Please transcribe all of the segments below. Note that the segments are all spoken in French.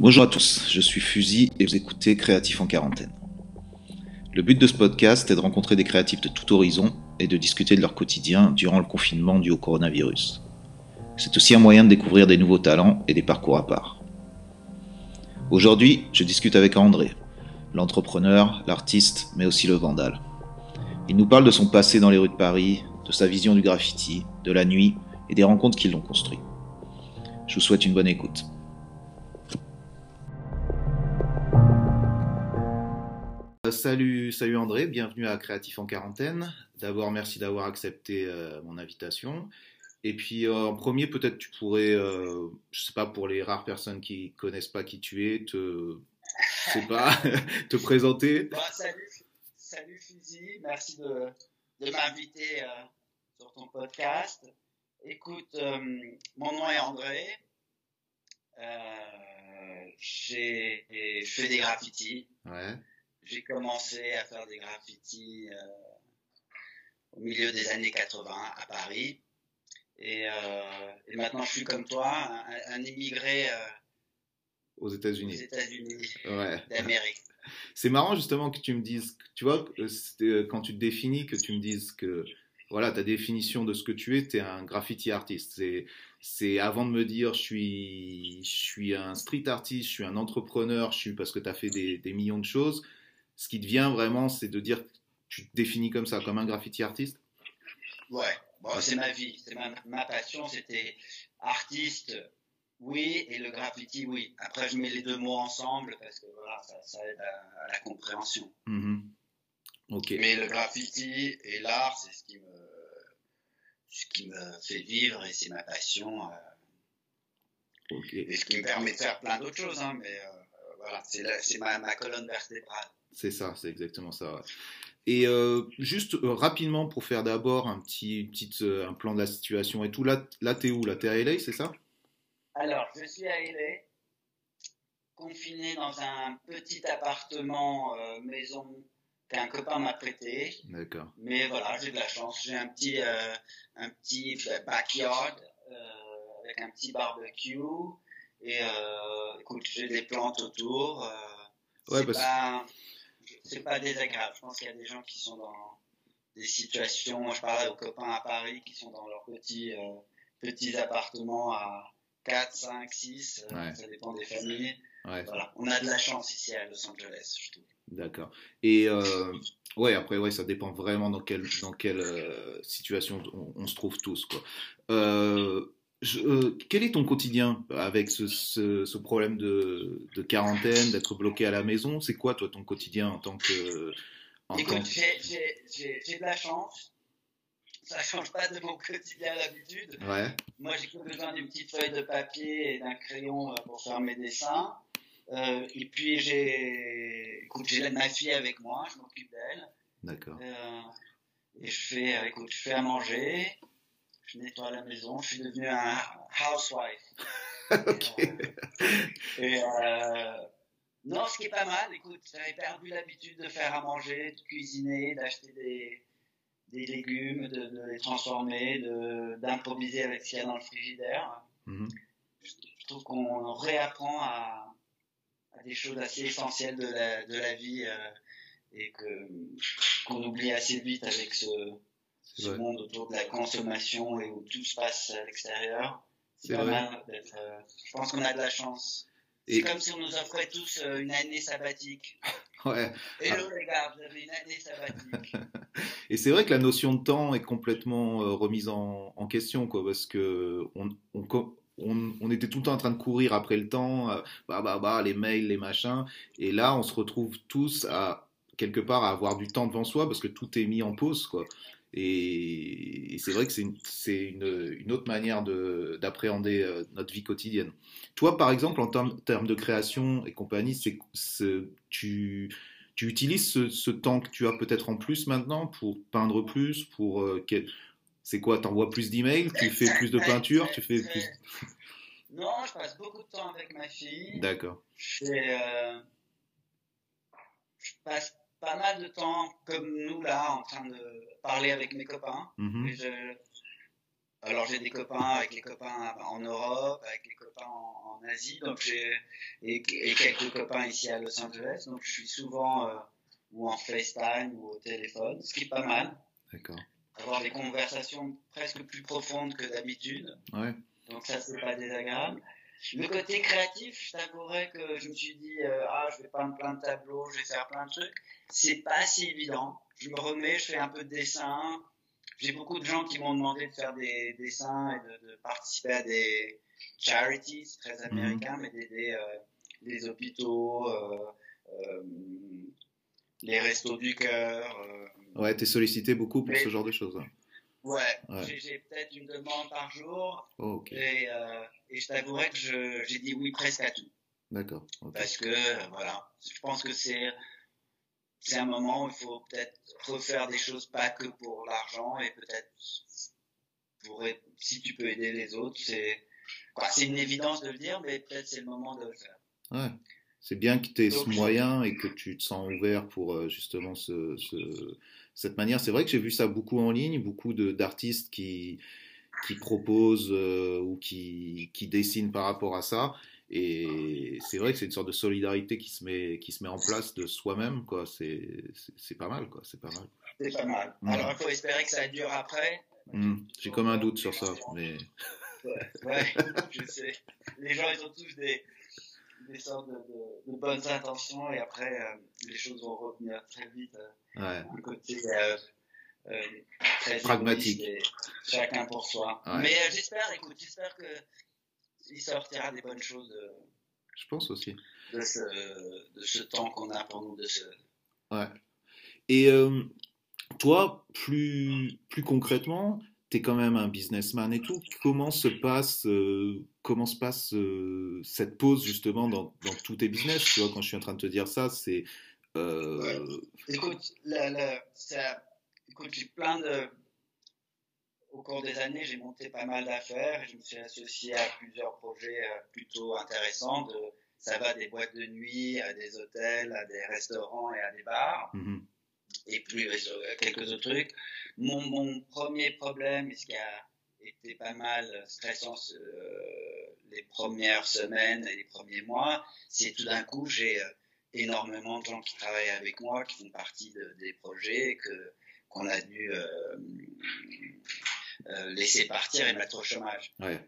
Bonjour à tous, je suis Fuzi et vous écoutez Créatifs en Quarantaine. Le but de ce podcast est de rencontrer des créatifs de tout horizon et de discuter de leur quotidien durant le confinement dû au coronavirus. C'est aussi un moyen de découvrir des nouveaux talents et des parcours à part. Aujourd'hui, je discute avec André, l'entrepreneur, l'artiste, mais aussi le vandale. Il nous parle de son passé dans les rues de Paris, de sa vision du graffiti, de la nuit et des rencontres qui l'ont construit. Je vous souhaite une bonne écoute. Salut André, bienvenue à Créatifs en Quarantaine. D'abord, merci d'avoir accepté mon invitation. Et puis en premier, peut-être tu pourrais, je sais pas, pour les rares personnes qui connaissent pas qui tu es, te présenter. Bon, salut Fuzi, merci de m'inviter sur ton podcast. Écoute, mon nom est André, je fais des graffitis. Ouais. J'ai commencé à faire des graffitis au milieu des années 80 à Paris. Et maintenant, je suis comme toi, un immigré aux États-Unis. Aux États-Unis, ouais. D'Amérique. C'est marrant justement que tu me dises, tu vois, quand tu te définis, que tu me dises que voilà, ta définition de ce que tu es un graffiti artiste. C'est avant de me dire je suis un street artiste, je suis un entrepreneur, parce que tu as fait des millions de choses. Ce qui te vient vraiment, c'est de dire que tu te définis comme ça, comme un graffiti artiste. Ouais, bon, c'est ma vie, c'est ma passion, c'était artiste, oui, et le graffiti, oui. Après, je mets les deux mots ensemble parce que voilà, ça aide à la compréhension. Mm-hmm. Okay. Mais le graffiti et l'art, c'est ce qui me fait vivre et c'est ma passion. Okay. Et ce qui me permet de faire plein d'autres choses, hein, mais voilà, c'est ma colonne vertébrale. C'est ça, c'est exactement ça. Ouais. Et juste rapidement, pour faire d'abord un plan de la situation et tout, là t'es où? Là, t'es à LA, c'est ça? Alors, je suis à LA, confiné dans un petit appartement maison qu'un copain m'a prêté. D'accord. Mais voilà, j'ai de la chance, j'ai un petit backyard avec un petit barbecue et écoute, j'ai des plantes autour. C'est pas désagréable. Je pense qu'il y a des gens qui sont dans des situations. Je parlais aux copains à Paris qui sont dans leurs petits appartements à 4, 5, 6. Ouais. Ça dépend des familles. Ouais. Voilà. On a de la chance ici à Los Angeles, je trouve. D'accord. Et après, ça dépend vraiment dans quelle situation on se trouve tous, quoi. Quel est ton quotidien avec ce problème de quarantaine, d'être bloqué à la maison? C'est quoi, toi, ton quotidien en tant que... Écoute, j'ai de la chance. Ça ne change pas de mon quotidien d'habitude. Ouais. Moi, j'ai que besoin d'une petite feuille de papier et d'un crayon pour faire mes dessins. Et puis, j'ai ma fille avec moi. Je m'occupe d'elle. D'accord. Et je fais à manger. Je nettoie la maison, je suis devenu un housewife. Okay. Non, ce qui est pas mal, écoute, j'avais perdu l'habitude de faire à manger, de cuisiner, d'acheter des légumes, de les transformer, d'improviser avec ce qu'il y a dans le frigidaire. Mm-hmm. Je trouve qu'on réapprend à des choses assez essentielles de la vie et qu'on oublie assez vite avec ce monde autour de la consommation et où tout se passe à l'extérieur. C'est pas mal. Je pense qu'on a de la chance. C'est comme si on nous offrait tous une année sabbatique. Ouais. Hello les gars, vous avez une année sabbatique. Et c'est vrai que la notion de temps est complètement remise en question, quoi, parce que on était tout le temps en train de courir après le temps, les mails, les machins, et là on se retrouve tous à quelque part à avoir du temps devant soi parce que tout est mis en pause, quoi. Et c'est vrai que c'est une autre manière d'appréhender notre vie quotidienne. Toi, par exemple, en termes de création et compagnie, tu utilises ce temps que tu as peut-être en plus maintenant pour peindre plus, c'est quoi? T'envoies plus d'emails? Tu fais plus de peinture? Non, je passe beaucoup de temps avec ma fille. D'accord. Je passe pas mal de temps, comme nous là, en train de parler avec mes copains. Mm-hmm. Alors j'ai des copains avec les copains en Europe, avec les copains en Asie, donc et quelques copains ici à Los Angeles. Donc je suis souvent ou en FaceTime ou au téléphone, ce qui est pas mal. D'accord. Avoir des conversations presque plus profondes que d'habitude. Ouais. Donc ça, c'est pas désagréable. Le côté créatif, je t'avouerais que je me suis dit je vais peindre plein de tableaux, je vais faire plein de trucs. C'est pas si évident. Je me remets, je fais un peu de dessin. J'ai beaucoup de gens qui m'ont demandé de faire des dessins et de participer à des charities, c'est très américain, mais d'aider les hôpitaux, les restos du cœur. Ouais, t'es sollicité beaucoup pour ce genre de choses. Hein. Ouais. J'ai peut-être une demande par jour. Oh, okay. Et je t'avouerais que j'ai dit oui presque à tout. D'accord. Okay. Parce que, voilà, je pense que c'est un moment où il faut peut-être refaire des choses pas que pour l'argent et peut-être si tu peux aider les autres. C'est une évidence de le dire, mais peut-être c'est le moment de le faire. Ouais. C'est bien que tu aies ce moyen et que tu te sens ouvert pour justement cette manière. C'est vrai que j'ai vu ça beaucoup en ligne, beaucoup d'artistes qui proposent ou qui dessinent par rapport à ça. Et c'est vrai que c'est une sorte de solidarité qui se met en place de soi-même, quoi. C'est pas mal, quoi. C'est pas mal. Alors, il faut espérer que ça dure après. J'ai comme un doute sur ça, mais... Ouais, je sais. Les gens, ils ont tous des sortes de bonnes intentions et après les choses vont revenir très vite du côté très pragmatique et chacun pour soi mais j'espère qu'il sortira des bonnes choses je pense aussi de ce temps qu'on a pour nous et toi plus concrètement t'es quand même un businessman et tout. Comment se passe cette pause justement dans tous tes business? Tu vois, quand je suis en train de te dire ça, c'est... Écoute, j'ai plein de... Au cours des années, j'ai monté pas mal d'affaires. Je me suis associé à plusieurs projets plutôt intéressants. Ça va des boîtes de nuit, à des hôtels, à des restaurants et à des bars. Mm-hmm. Et puis quelques autres trucs. Mon premier problème, et ce qui a été pas mal stressant les premières semaines et les premiers mois, c'est tout d'un coup j'ai énormément de gens qui travaillent avec moi, qui font partie des projets qu'on a dû laisser partir et mettre au chômage. Ouais.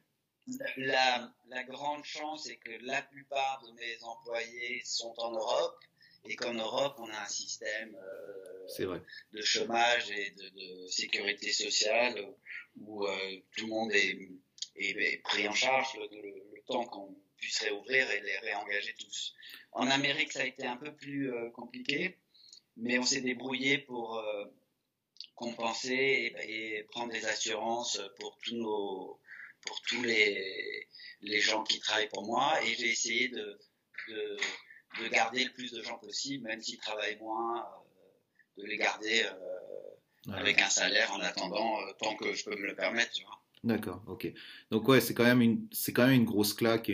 La grande chance, c'est que la plupart de mes employés sont en Europe. Et qu'en Europe, on a un système de chômage et de sécurité sociale où tout le monde est pris en charge le temps qu'on puisse réouvrir et les réengager tous. En Amérique, ça a été un peu plus compliqué, mais on s'est débrouillé pour compenser et prendre des assurances pour tous les gens qui travaillent pour moi. Et j'ai essayé de garder le plus de gens possible, même s'ils travaillent moins, de les garder avec un salaire en attendant tant que je peux me le permettre. Tu vois. D'accord, ok. Donc ouais, c'est quand même une grosse claque.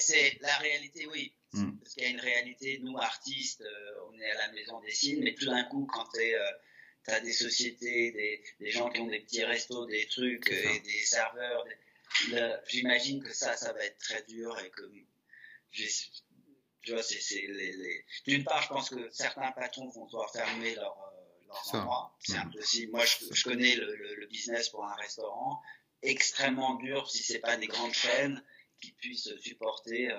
C'est la réalité, oui. Mm. Parce qu'il y a une réalité, nous artistes, on est à la maison des signes, mais tout d'un coup, quand t'as des sociétés, des gens qui ont des petits restos, des trucs, et des serveurs, j'imagine que ça va être très dur et que... Tu vois, D'une part, je pense que certains patrons vont devoir fermer leurs endroits. C'est impossible. Moi, je connais le business pour un restaurant extrêmement dur si ce n'est pas des grandes chaînes qui puissent supporter...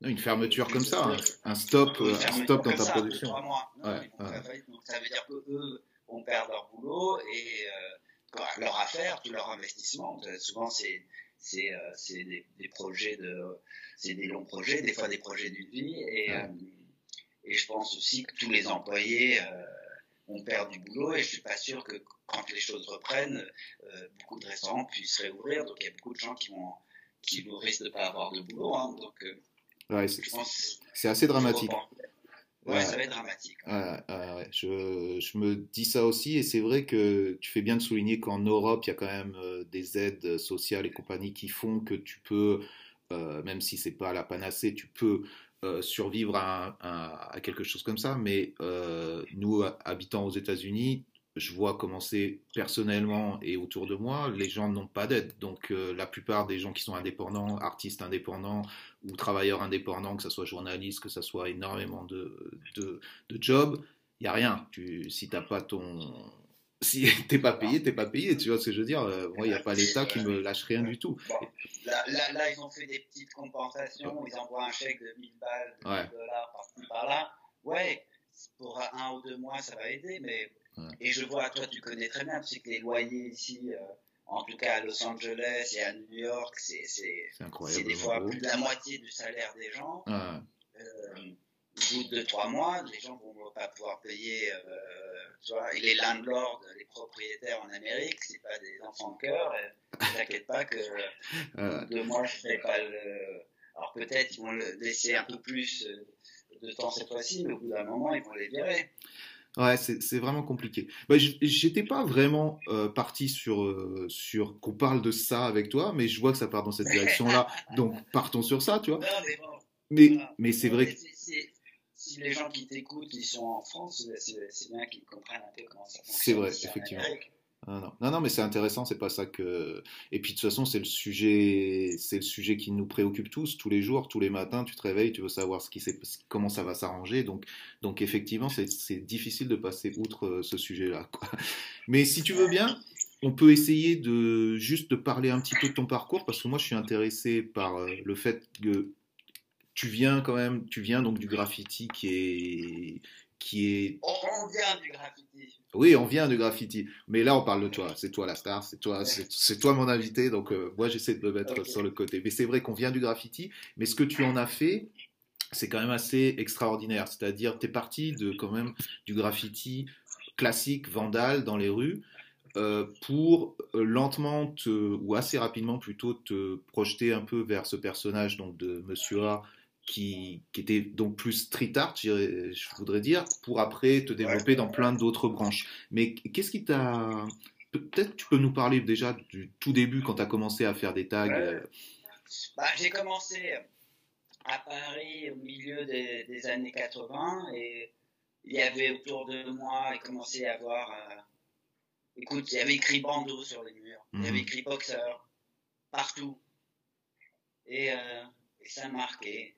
une fermeture comme ça, un stop dans ta production. 3 mois. Donc, ça veut dire qu'eux vont perdre leur boulot et leur affaire, tout leur investissement. Souvent, c'est des projets c'est des longs projets, des fois des projets d'une vie et je pense aussi que tous les employés ont perdu du boulot et je suis pas sûr que quand les choses reprennent beaucoup de restaurants puissent réouvrir, donc il y a beaucoup de gens qui risquent de pas avoir de boulot je pense c'est assez dramatique. Ouais, ça va être dramatique. Ouais. Je me dis ça aussi, et c'est vrai que tu fais bien de souligner qu'en Europe, il y a quand même des aides sociales et compagnie qui font que tu peux, même si c'est pas la panacée, tu peux survivre à quelque chose comme ça. Mais nous, habitant aux États-Unis, je vois commencer personnellement et autour de moi, les gens n'ont pas d'aide. Donc la plupart des gens qui sont indépendants, artistes indépendants ou travailleurs indépendants, que ce soit journaliste, que ce soit énormément de jobs, il n'y a rien. Si t'as pas ton... Si t'es pas payé, t'es pas payé, tu vois ce que je veux dire. Moi, il n'y a pas l'État qui me lâche rien du tout. Bon, là, ils ont fait des petites compensations, bon. Ils envoient un chèque de 1000 balles, de ouais. $1000 par-ci, par-là. Ouais, pour un ou deux mois, ça va aider, mais... Ouais. Et je vois, toi, tu connais très bien, tu sais que les loyers ici, en tout cas à Los Angeles et à New York, c'est des fois plus de la moitié du salaire des gens. Ouais. Au bout de 2-3 mois, les gens ne vont pas pouvoir payer. Tu vois, et les landlords, les propriétaires en Amérique, ce n'est pas des enfants de cœur. Ne t'inquiète pas que 2 mois, je ne fais pas le. Alors peut-être qu'ils vont le laisser un peu plus de temps cette fois-ci, mais au bout d'un moment, ils vont les virer. Ouais, c'est vraiment compliqué. Bah, j'étais pas vraiment parti sur qu'on parle de ça avec toi, mais je vois que ça part dans cette direction-là. Donc partons sur ça, tu vois. Non, mais bon. Mais c'est vrai que... Si les gens qui t'écoutent, ils sont en France, c'est bien qu'ils comprennent un peu comment ça fonctionne. C'est vrai, effectivement. Ah non. Non, mais c'est intéressant, c'est pas ça que... Et puis de toute façon, c'est le sujet qui nous préoccupe tous les jours, tous les matins, tu te réveilles, tu veux savoir comment ça va s'arranger. Donc effectivement, c'est difficile de passer outre ce sujet-là, quoi. Mais si tu veux bien... On peut essayer de parler un petit peu de ton parcours, parce que moi je suis intéressé par le fait que tu viens donc du graffiti qui est... On vient du graffiti. Oui, on vient du graffiti. Mais là on parle de toi, c'est toi la star, c'est toi mon invité, donc moi j'essaie de me mettre sur le côté. Mais c'est vrai qu'on vient du graffiti, mais ce que tu en as fait, c'est quand même assez extraordinaire. C'est-à-dire, tu es parti du graffiti classique, vandale, dans les rues, pour lentement ou assez rapidement plutôt te projeter un peu vers ce personnage donc de Monsieur A qui était donc plus street art, je voudrais dire, pour après te développer dans plein d'autres branches. Mais qu'est-ce qui t'a... Peut-être tu peux nous parler déjà du tout début quand tu as commencé à faire des tags. Bah, j'ai commencé à Paris au milieu des années 80 et il y avait autour de moi, il commençait à y avoir... Écoute, il y avait écrit bandeau sur les murs, il y avait écrit boxeur, partout. Et ça marquait.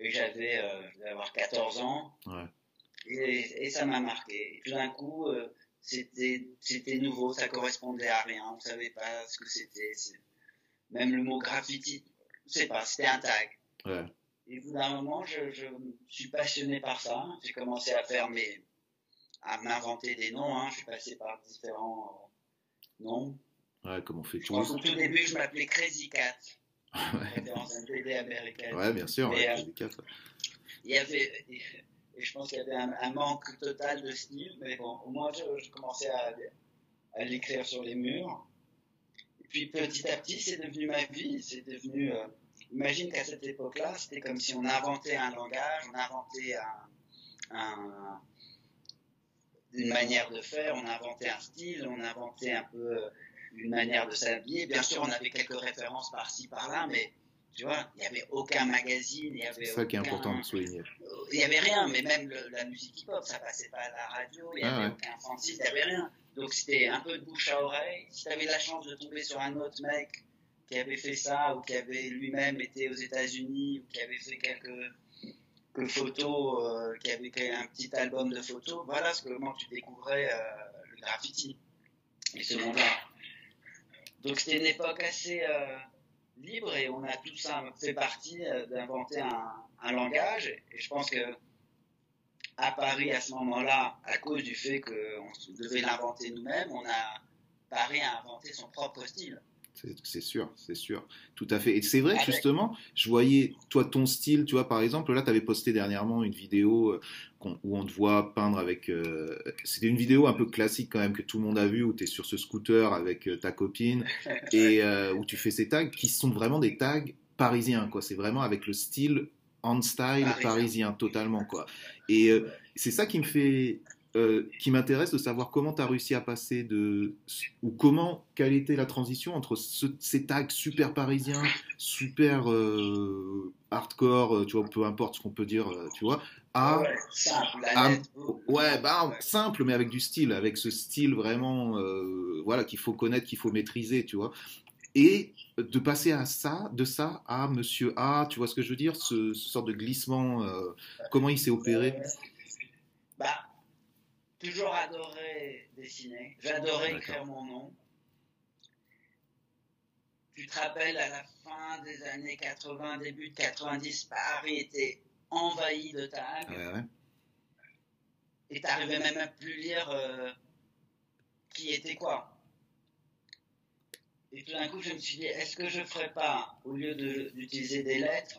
Et je devais avoir 14 ans, ouais. Et ça m'a marqué. Et tout d'un coup, c'était nouveau, ça correspondait à rien, on ne savait pas ce que c'était. Même le mot graffiti, je ne sais pas, c'était un tag. Ouais. Et au bout d'un moment, je suis passionné par ça, j'ai commencé à faire à m'inventer des noms, hein. Je suis passé par différents noms. Ouais, comme on fait tout. Au tout début, je m'appelais Crazy Cat. C'était dans un BD américain. Ouais, bien sûr, ouais, Crazy Cat. Je pense qu'il y avait un manque total de style, mais bon, au moins, je commençais à l'écrire sur les murs. Et puis, petit à petit, c'est devenu ma vie. C'est devenu... Imagine qu'à cette époque-là, c'était comme si on inventait un langage, on inventait une manière de faire, on inventait un style, on inventait un peu une manière de s'habiller. Bien sûr, on avait quelques références par-ci, par-là, mais tu vois, il n'y avait aucun magazine, il y avait... C'est ça qui est important de souligner. Il n'y avait rien, mais même la musique hip-hop, ça ne passait pas à la radio, il n'y avait aucun fanzine, il n'y avait rien. Donc c'était un peu de bouche à oreille. Si tu avais la chance de tomber sur un autre mec qui avait fait ça, ou qui avait lui-même été aux États-Unis, ou qui avait fait quelques photos, qui avait créé un petit album de photos, voilà comment tu découvrais le graffiti et ce monde-là. Donc c'était une époque assez libre et on a tous fait partie d'inventer un langage. Et je pense que à Paris, à ce moment-là, à cause du fait qu'on devait l'inventer nous-mêmes, Paris a inventé son propre style. C'est sûr, tout à fait. Et c'est vrai, justement, je voyais, toi, ton style, tu vois, par exemple, là, tu avais posté dernièrement une vidéo où on te voit peindre avec... C'était une vidéo un peu classique quand même, que tout le monde a vue, où tu es sur ce scooter avec ta copine, et où tu fais ces tags, qui sont vraiment des tags parisiens, quoi. C'est vraiment avec le style hand-style parisien, totalement, quoi. Et c'est ça qui me fait... qui m'intéresse de savoir comment tu as réussi à passer quelle était la transition entre ces tags super parisiens, super hardcore, tu vois, peu importe ce qu'on peut dire, tu vois, A, ouais, bah, simple, mais avec du style, avec ce style vraiment, voilà, qu'il faut connaître, qu'il faut maîtriser, tu vois. Et de passer à ça, de ça à Monsieur A, tu vois ce que je veux dire, ce sorte de glissement, comment il s'est opéré? Bah, toujours adoré dessiner, j'adorais écrire mon nom. Tu te rappelles, à la fin des années 80, début de 90, Paris était envahi de tags. Ouais, ouais. Et t'arrivais même à plus lire qui était quoi. Et tout d'un coup, je me suis dit, est-ce que je ne ferais pas, au lieu d'utiliser des lettres,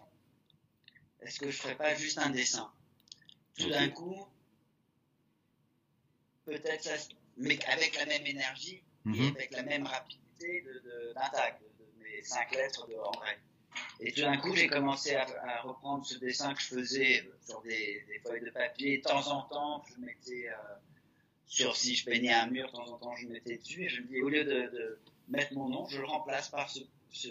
est-ce que je ne ferais pas juste un dessin? Tout d'un coup, peut-être ça, mais avec la même énergie et avec la même rapidité d'un tag, de mes 5 lettres de André. Et tout d'un coup, j'ai commencé à reprendre ce dessin que je faisais sur des feuilles de papier. De temps en temps, je mettais sur, si je peignais un mur, de temps en temps, je mettais dessus. Et je me dis, au lieu de mettre mon nom, je le remplace par ce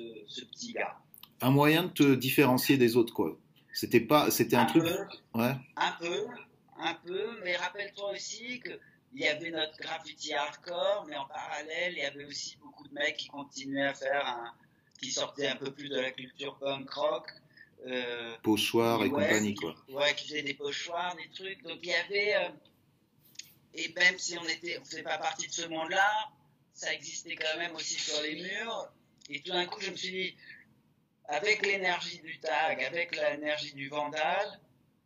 petit gars. Un moyen de te différencier des autres, quoi. C'était pas, c'était un truc. Peu, ouais. Un peu, mais rappelle-toi aussi qu'il y avait notre graffiti hardcore, mais en parallèle, il y avait aussi beaucoup de mecs qui continuaient à faire qui sortaient un peu plus de la culture punk rock. Pochoir et compagnie, quoi. Ouais, qui faisaient des pochoirs, des trucs. Donc il y avait. Et même si on faisait pas partie de ce monde-là, ça existait quand même aussi sur les murs. Et tout d'un coup, je me suis dit, avec l'énergie du tag, avec l'énergie du vandal,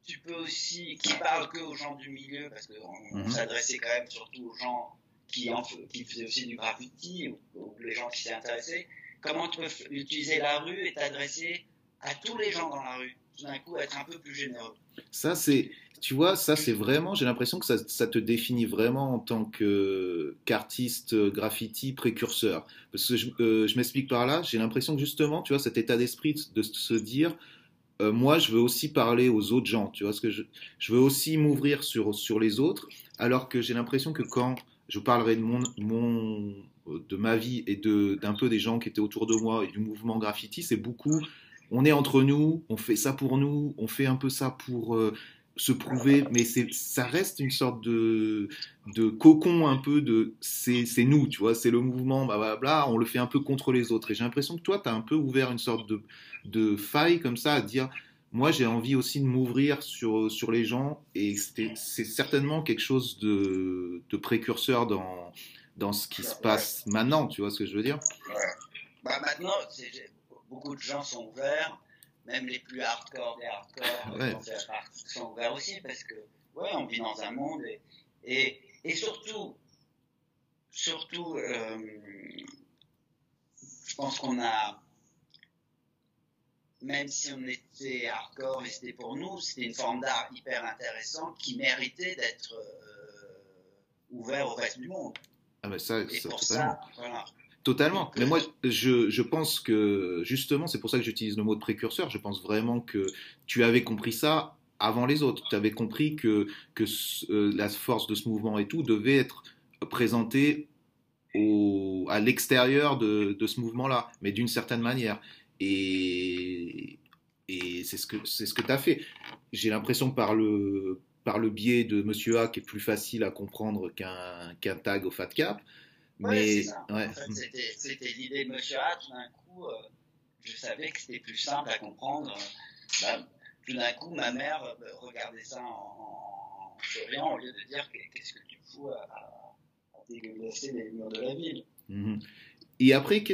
tu peux aussi, qui parle que aux gens du milieu, parce qu'on s'adressait quand même surtout aux gens qui faisaient aussi du graffiti, ou les gens qui s'y intéressaient, comment tu peux utiliser la rue et t'adresser à tous les gens dans la rue, tout d'un coup être un peu plus généreux. Ça, c'est... Tu vois, ça, c'est vraiment, j'ai l'impression que ça te définit vraiment en tant qu'artiste graffiti précurseur. Parce que je m'explique par là, j'ai l'impression que justement, tu vois, cet état d'esprit de se dire, moi, je veux aussi parler aux autres gens, tu vois, parce que je veux aussi m'ouvrir sur les autres, alors que j'ai l'impression que quand je parlerai de ma vie et d'un peu des gens qui étaient autour de moi et du mouvement graffiti, c'est beaucoup, on est entre nous, on fait ça pour nous, on fait un peu ça pour... se prouver, mais ça reste une sorte de cocon un peu de c'est nous, tu vois, c'est le mouvement, blablabla, on le fait un peu contre les autres. Et j'ai l'impression que toi, tu as un peu ouvert une sorte de faille comme ça à dire, moi j'ai envie aussi de m'ouvrir sur les gens, et c'est certainement quelque chose de précurseur dans ce qui se passe maintenant, tu vois ce que je veux dire? Ouais. Bah, maintenant, beaucoup de gens sont ouverts. Même les plus hardcore des hardcore sont ouverts aussi, parce que ouais, on vit dans un monde et surtout je pense qu'on a, même si on était hardcore et c'était pour nous, c'était une forme d'art hyper intéressante qui méritait d'être ouvert au reste du monde. Ah mais ça, et pour ça, voilà. Totalement. Mais moi, je pense que, justement, c'est pour ça que j'utilise le mot de précurseur, je pense vraiment que tu avais compris ça avant les autres. Tu avais compris que la force de ce mouvement et tout devait être présentée à l'extérieur de ce mouvement-là, mais d'une certaine manière. Et c'est ce que tu as fait. J'ai l'impression par le biais de Monsieur A, qui est plus facile à comprendre qu'un tag au Fat Cap. Mais ouais, ouais. En fait, c'était l'idée de Monsieur A. Tout d'un coup, je savais que c'était plus simple à comprendre. Bah, tout d'un coup, ma mère regardait ça en souriant, au lieu de dire qu'est-ce que tu fous à dégueulasser les murs de la ville. Et après,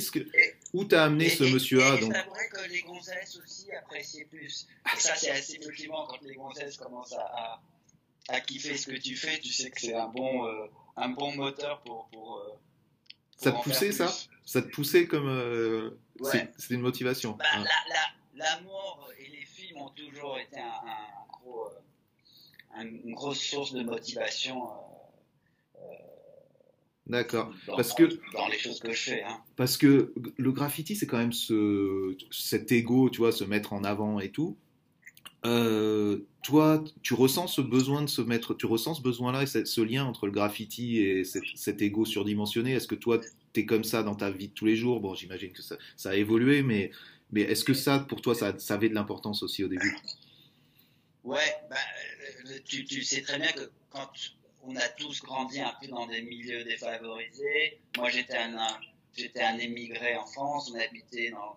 où t'as amené ce Monsieur A? Donc, c'est vrai que les gonzesses aussi appréciaient plus. Et ça, c'est assez motivant quand les gonzesses commencent à kiffer ce que tu fais. Tu sais que c'est un bon moteur pour ça te poussait, ça? Ça te poussait comme... ouais. C'est une motivation. Bah, ouais. L'amour et les films ont toujours été une grosse source de motivation. D'accord. Dans les choses que je fais. Hein. Parce que le graffiti, c'est quand même cet ego, tu vois, se mettre en avant et tout. Toi, tu ressens ce besoin de se mettre, tu ressens ce besoin-là et ce lien entre le graffiti et cet ego surdimensionné. Est-ce que toi, t'es comme ça dans ta vie de tous les jours? Bon, j'imagine que ça a évolué, mais est-ce que ça, pour toi, ça avait de l'importance aussi au début? Ouais, bah, tu sais très bien que quand on a tous grandi un peu dans des milieux défavorisés, moi j'étais un émigré en France, on habitait dans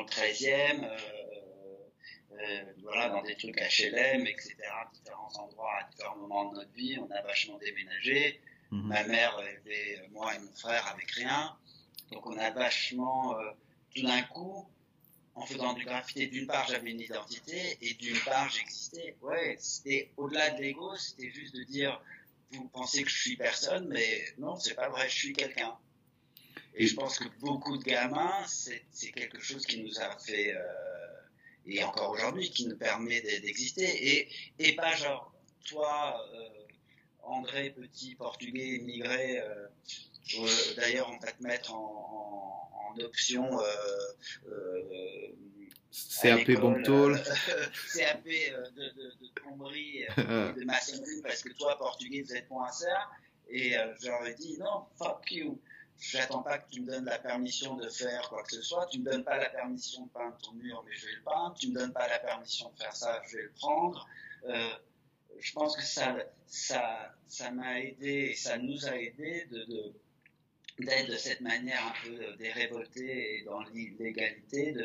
le 13e, voilà, dans des trucs HLM, etc., différents endroits à différents moments de notre vie, on a vachement déménagé. Mmh. Ma mère et moi et mon frère avec rien. Donc on a vachement, tout d'un coup, en faisant du graffiti, d'une part j'avais une identité et d'une part j'existais. Ouais, c'était au-delà de l'ego, c'était juste de dire, vous pensez que je suis personne, mais non, c'est pas vrai, je suis quelqu'un. Et je pense que beaucoup de gamins, c'est quelque chose qui nous a fait, et encore aujourd'hui, qui nous permet d'exister. Et pas genre, toi, André, petit portugais, immigré, d'ailleurs on va te mettre en option CAP Banque-Tôle, CAP de plomberie, de maçonnerie, parce que toi, portugais, vous êtes moins ça. Et j'aurais dit non, fuck you. J'attends pas que tu me donnes la permission de faire quoi que ce soit. Tu me donnes pas la permission de peindre ton mur, mais je vais le peindre. Tu me donnes pas la permission de faire ça, je vais le prendre. Je pense que ça m'a aidé, et ça nous a aidé d'être de cette manière un peu dérévoltée et dans l'illégalité,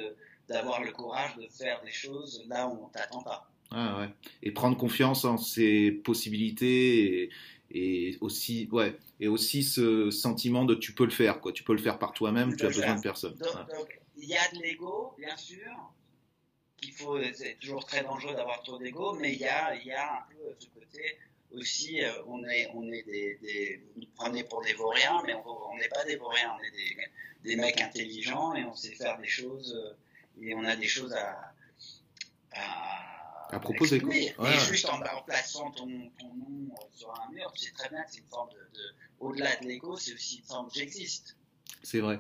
d'avoir le courage de faire des choses là où on t'attend pas. Ah ouais. Et prendre confiance en ses possibilités et aussi, ouais, et aussi ce sentiment de tu peux le faire, quoi. Tu peux le faire par toi-même, tu as besoin de personne. Donc, il y a de l'ego, bien sûr. C'est toujours très dangereux d'avoir trop d'ego, mais il y a un peu ce côté aussi, on est vous nous prenez pour des vauriens, mais on n'est pas des vauriens, on est des mecs intelligents et on sait faire des choses et on a des choses à proposer. Et ouais, juste en plaçant ton nom sur un mur, tu sais très bien que c'est une forme au-delà de l'ego, c'est aussi une forme j'existe. C'est vrai.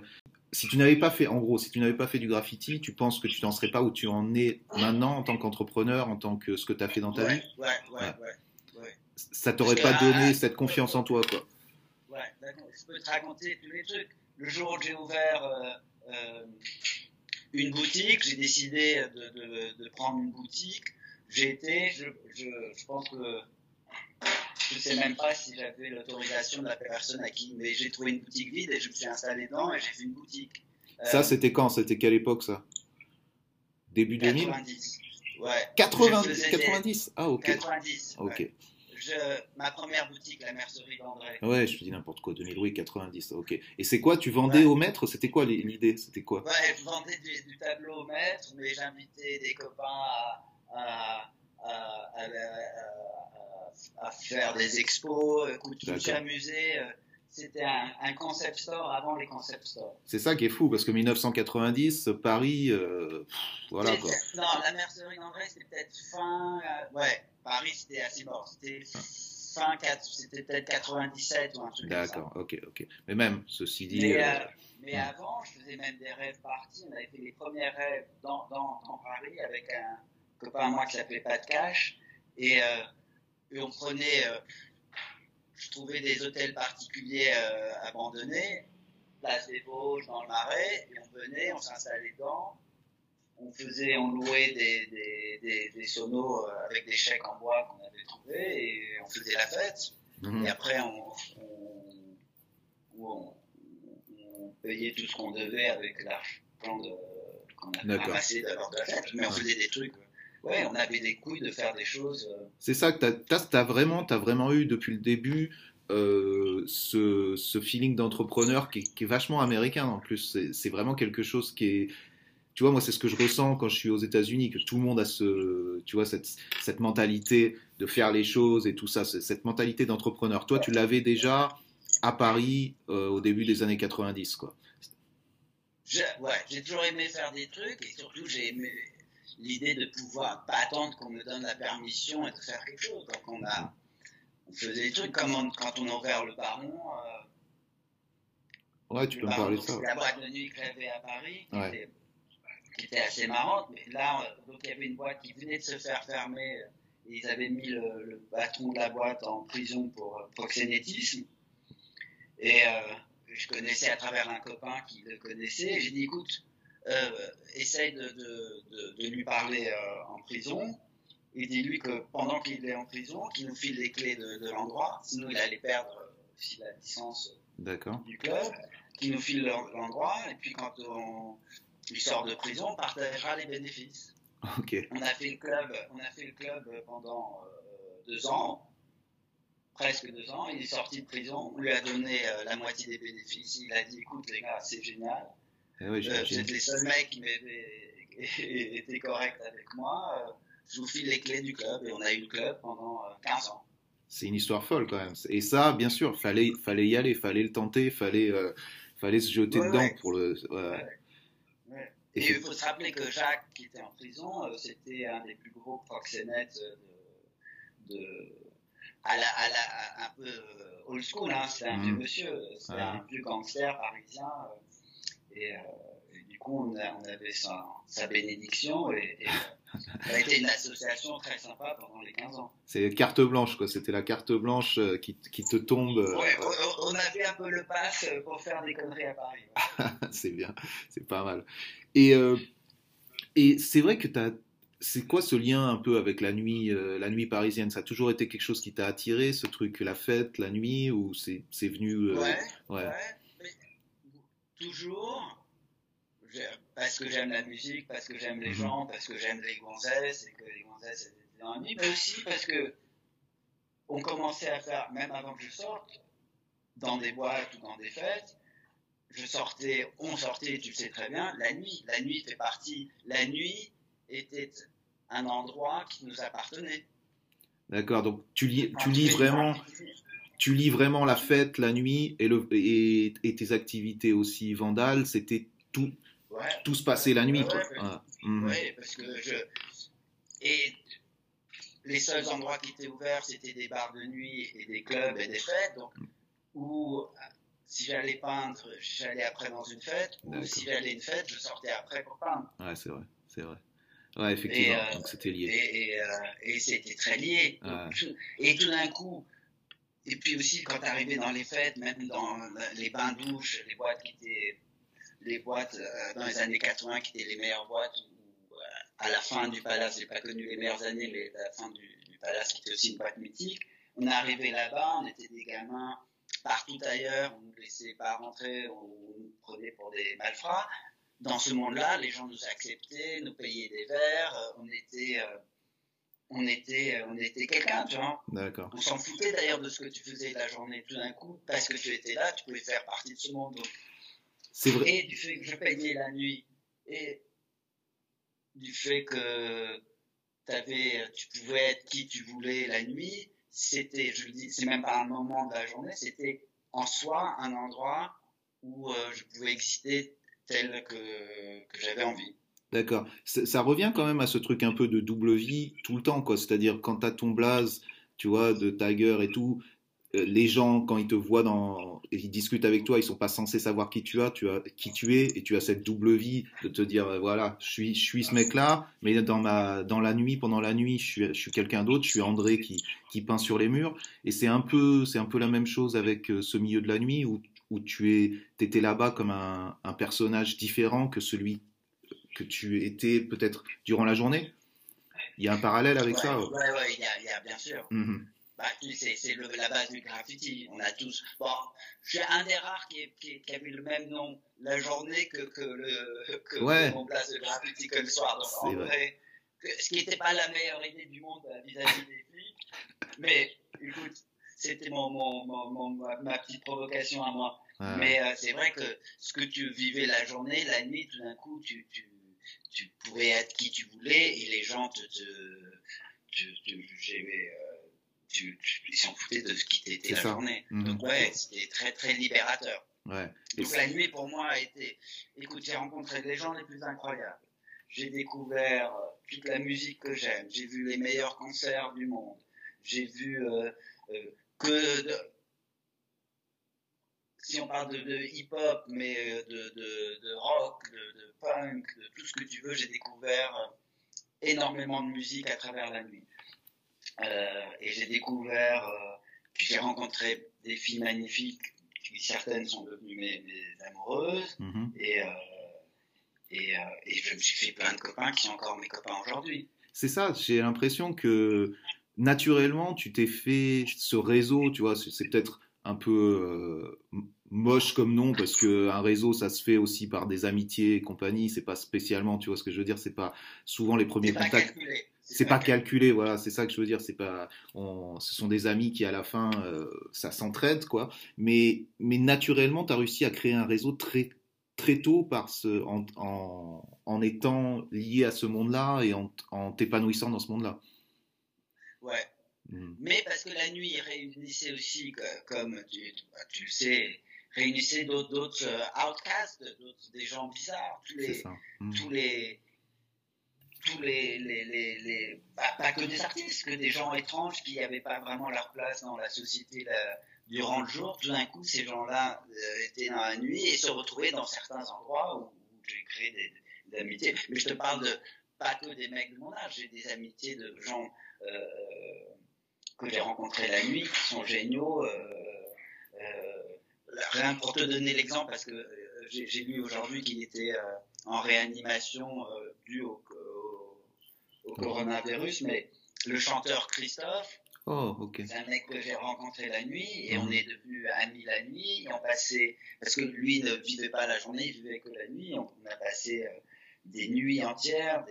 Si tu n'avais pas fait du graffiti, tu penses que tu n'en serais pas où tu en es maintenant en tant qu'entrepreneur, en tant que ce que tu as fait dans ta vie? Ouais. Ça t'aurait pas donné cette confiance en toi, quoi. Ouais, d'accord. Je peux te raconter tous les trucs. Le jour où j'ai ouvert une boutique, j'ai décidé de prendre une boutique. J'ai été, je pense que je ne sais même pas si j'avais l'autorisation de la personne à qui, mais j'ai trouvé une boutique vide et je me suis installé dedans et j'ai fait une boutique. Ça, c'était quand? C'était quelle époque, ça? Début 2000? 90. Ouais. 90? Ah, ok. 90. Ok. Ouais. Ma première boutique, la mercerie d'André. Ouais, je te dis n'importe quoi, 2000, oui, 90, ok. Et c'est quoi, tu vendais au maître? C'était quoi l'idée? C'était quoi? Ouais, je vendais du tableau au maître, mais j'invitais des copains à faire des expos, tout s'amuser. C'était un concept store avant les concept stores. C'est ça qui est fou, parce que 1990, Paris, voilà quoi. Non, la mercerie d'André, c'était peut-être fin... ouais, Paris, c'était assez mort. C'était c'était peut-être 97 ou un truc comme ça. D'accord, ok. Mais même, ceci dit... Mais avant, je faisais même des rêves parties. On avait fait les premiers rêves dans Paris avec un copain à moi qui s'appelait Pas de Cash. Et on prenait, je trouvais des hôtels particuliers abandonnés, Place des Vosges, dans le Marais, et on venait, on s'installait dedans, on louait des sonos avec des chèques en bois qu'on avait trouvés, et on faisait la fête. Mmh. Et après, on payait tout ce qu'on devait avec l'argent qu'on avait ramassé lors de la fête, mais on faisait des trucs. Ouais, on avait des couilles de faire des choses. C'est ça que t'as vraiment eu depuis le début ce feeling d'entrepreneur qui est vachement américain en plus. C'est vraiment quelque chose qui est... Tu vois, moi, c'est ce que je ressens quand je suis aux États-Unis, que tout le monde a cette mentalité de faire les choses et tout ça, cette mentalité d'entrepreneur. Toi, tu l'avais déjà à Paris au début des années 90, quoi. J'ai toujours aimé faire des trucs et surtout, j'ai aimé... l'idée de pouvoir pas attendre qu'on me donne la permission et de faire quelque chose. Donc on faisait des trucs comme quand on a ouvert le Baron. Ouais, tu peux me parler de ça. La boîte de nuit que j'avais à Paris, qui était assez marrante. Mais là, donc il y avait une boîte qui venait de se faire fermer. Et ils avaient mis le patron de la boîte en prison pour proxénétisme. Et je connaissais à travers un copain qui le connaissait. Et j'ai dit, écoute, essaye de lui parler en prison Il dit lui que pendant qu'il est en prison, qu'il nous file les clés de l'endroit, sinon il allait perdre aussi la licence du club, qu'il nous file l'endroit, et puis quand il sort de prison, on partagera les bénéfices. Okay. On a fait le club pendant 2 ans, presque 2 ans, il est sorti de prison, on lui a donné la moitié des bénéfices, il a dit écoute les gars, c'est génial, vous êtes les seuls mecs qui étaient corrects avec moi, je vous file les clés du club, et on a eu le club pendant 15 ans. C'est une histoire folle quand même, et ça bien sûr, fallait y aller, fallait le tenter, fallait se jeter dedans pour le... Ouais. Et il faut se rappeler que Jacques, qui était en prison, c'était un des plus gros proxénètes un peu old school, hein. C'était un vieux monsieur, c'était un vieux gangster parisien, et du coup on avait sa bénédiction, et ça a été une association très sympa pendant les 15 ans. C'est carte blanche quoi, c'était la carte blanche qui te tombe. Ouais, on avait un peu le pass pour faire des conneries à Paris. Ouais. C'est bien, c'est pas mal. Et c'est vrai que c'est quoi ce lien un peu avec la nuit parisienne? Ça a toujours été quelque chose qui t'a attiré, ce truc, la fête, la nuit, ou c'est venu... Mais toujours, parce que j'aime la musique, parce que j'aime les gens, parce que j'aime les gonzesses, et que les gonzesses étaient dans la nuit, mais aussi parce que on commençait à faire, même avant que je sorte, dans des boîtes ou dans des fêtes, on sortait, tu le sais très bien, la nuit. La nuit fait partie, la nuit était un endroit qui nous appartenait. D'accord, donc tu lis vraiment la fête, la nuit et tes activités aussi vandales, c'était tout se passait la nuit. Oui, parce que et les seuls endroits qui étaient ouverts, c'était des bars de nuit et des clubs et des fêtes, donc où si j'allais peindre, j'allais après dans une fête, ou si j'allais à une fête, je sortais après pour peindre. Ouais, c'est vrai. Ouais, effectivement, donc c'était lié. Et c'était très lié. Ah. Et tout d'un coup, et puis aussi quand t'arrivais dans les fêtes, même dans les bains-douches, les boîtes qui étaient, dans les années 80 qui étaient les meilleures boîtes, où, à la fin du Palace, j'ai pas connu les meilleures années, mais à la fin du Palace qui était aussi une boîte mythique, on arrivait là-bas, on était des gamins partout ailleurs, on ne nous laissait pas rentrer, on nous prenait pour des malfrats. Dans ce monde-là, les gens nous acceptaient, nous payaient des verres, on était quelqu'un, tu vois. D'accord. On s'en foutait d'ailleurs de ce que tu faisais la journée, tout d'un coup, parce que tu étais là, tu pouvais faire partie de ce monde. Donc. C'est vrai. Et du fait que je peignais la nuit, et du fait que tu pouvais être qui tu voulais la nuit, c'était, je le dis, c'est même pas un moment de la journée, c'était en soi un endroit où je pouvais exister tel que j'avais envie. D'accord. Ça revient quand même à ce truc un peu de double vie tout le temps, quoi. C'est-à-dire quand t'as ton blaze, tu vois, de Tiger et tout, les gens, quand ils te voient ils discutent avec toi, ils sont pas censés savoir qui tu es, et tu as cette double vie de te dire, voilà, je suis ce mec-là, mais dans la nuit, pendant la nuit, je suis quelqu'un d'autre, je suis André qui peint sur les murs, et c'est un peu la même chose avec ce milieu de la nuit où t'étais là-bas comme un personnage différent que celui que tu étais peut-être durant la journée. Il y a un parallèle avec ça. Oui, ouais, il y a bien sûr. Mm-hmm. Bah, c'est la base du graffiti. On a tous. Bon, je suis un des rares qui a eu le même nom la journée que mon place de graffiti que le soir. Donc, en vrai, ce qui n'était pas la meilleure idée du monde vis-à-vis des flics, mais écoute, c'était ma petite provocation à moi. Ah. Mais c'est vrai que ce que tu vivais la journée, la nuit, tout d'un coup, tu pouvais être qui tu voulais et les gens te jugeaient, ils s'en foutaient de ce qui t'était la journée. Mmh. Donc c'était très très libérateur. Ouais. Donc la nuit pour moi a été... Écoute, j'ai rencontré les gens les plus incroyables. J'ai découvert toute la musique que j'aime. J'ai vu les meilleurs concerts du monde. J'ai vu si on parle de hip-hop, mais de rock, de punk, de tout ce que tu veux, j'ai découvert énormément de musique à travers la nuit. Et j'ai découvert, j'ai rencontré des filles magnifiques, certaines sont devenues mes amoureuses, et je me suis fait plein de copains qui sont encore mes copains aujourd'hui. c'est ça, j'ai l'impression que naturellement, tu t'es fait ce réseau, tu vois, c'est peut-être un peu moche comme nom, parce qu'un réseau, ça se fait aussi par des amitiés et compagnie, c'est pas spécialement, tu vois ce que je veux dire, c'est pas souvent les premiers contacts. C'est pas calculé, voilà, c'est ça que je veux dire. C'est pas, ce sont des amis qui à la fin, ça s'entraide, quoi. Mais naturellement, tu as réussi à créer un réseau très, très tôt en étant lié à ce monde-là et en t'épanouissant dans ce monde-là. Ouais. Mais parce que la nuit réunissait aussi, comme tu le sais, réunissait d'autres outcasts, des gens bizarres, pas que des artistes, que des gens étranges qui n'avaient pas vraiment leur place dans la société durant le jour. Tout d'un coup, ces gens-là étaient dans la nuit et se retrouvaient dans certains endroits où j'ai créé des amitiés. Mais je te parle pas que des mecs de mon âge, j'ai des amitiés de gens que j'ai rencontrés la nuit qui sont géniaux. Rien pour te donner l'exemple, parce que j'ai lu aujourd'hui qu'il était en réanimation due au coronavirus, mais le chanteur Christophe, c'est un mec que j'ai rencontré la nuit, et on est devenus amis la nuit, et on passait, parce que lui ne vivait pas la journée, il vivait que la nuit, on a passé des nuits entières,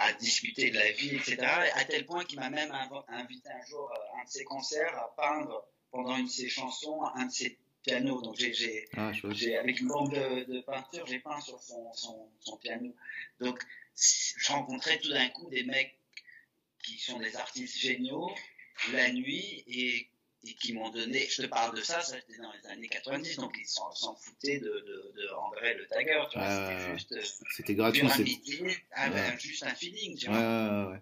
à discuter de la vie, etc., à tel point qu'il m'a même invité un jour à un de ses concerts à peindre pendant une de ses chansons, un de ses piano, donc j'ai avec une bande de peinture, j'ai peint sur son piano. Donc, je rencontrais tout d'un coup des mecs qui sont des artistes géniaux, la nuit, et qui m'ont donné, je te parle de ça, c'était dans les années 90, donc ils s'en foutaient de André le Tagger, tu vois, c'était gratuit, juste un feeling, tu vois.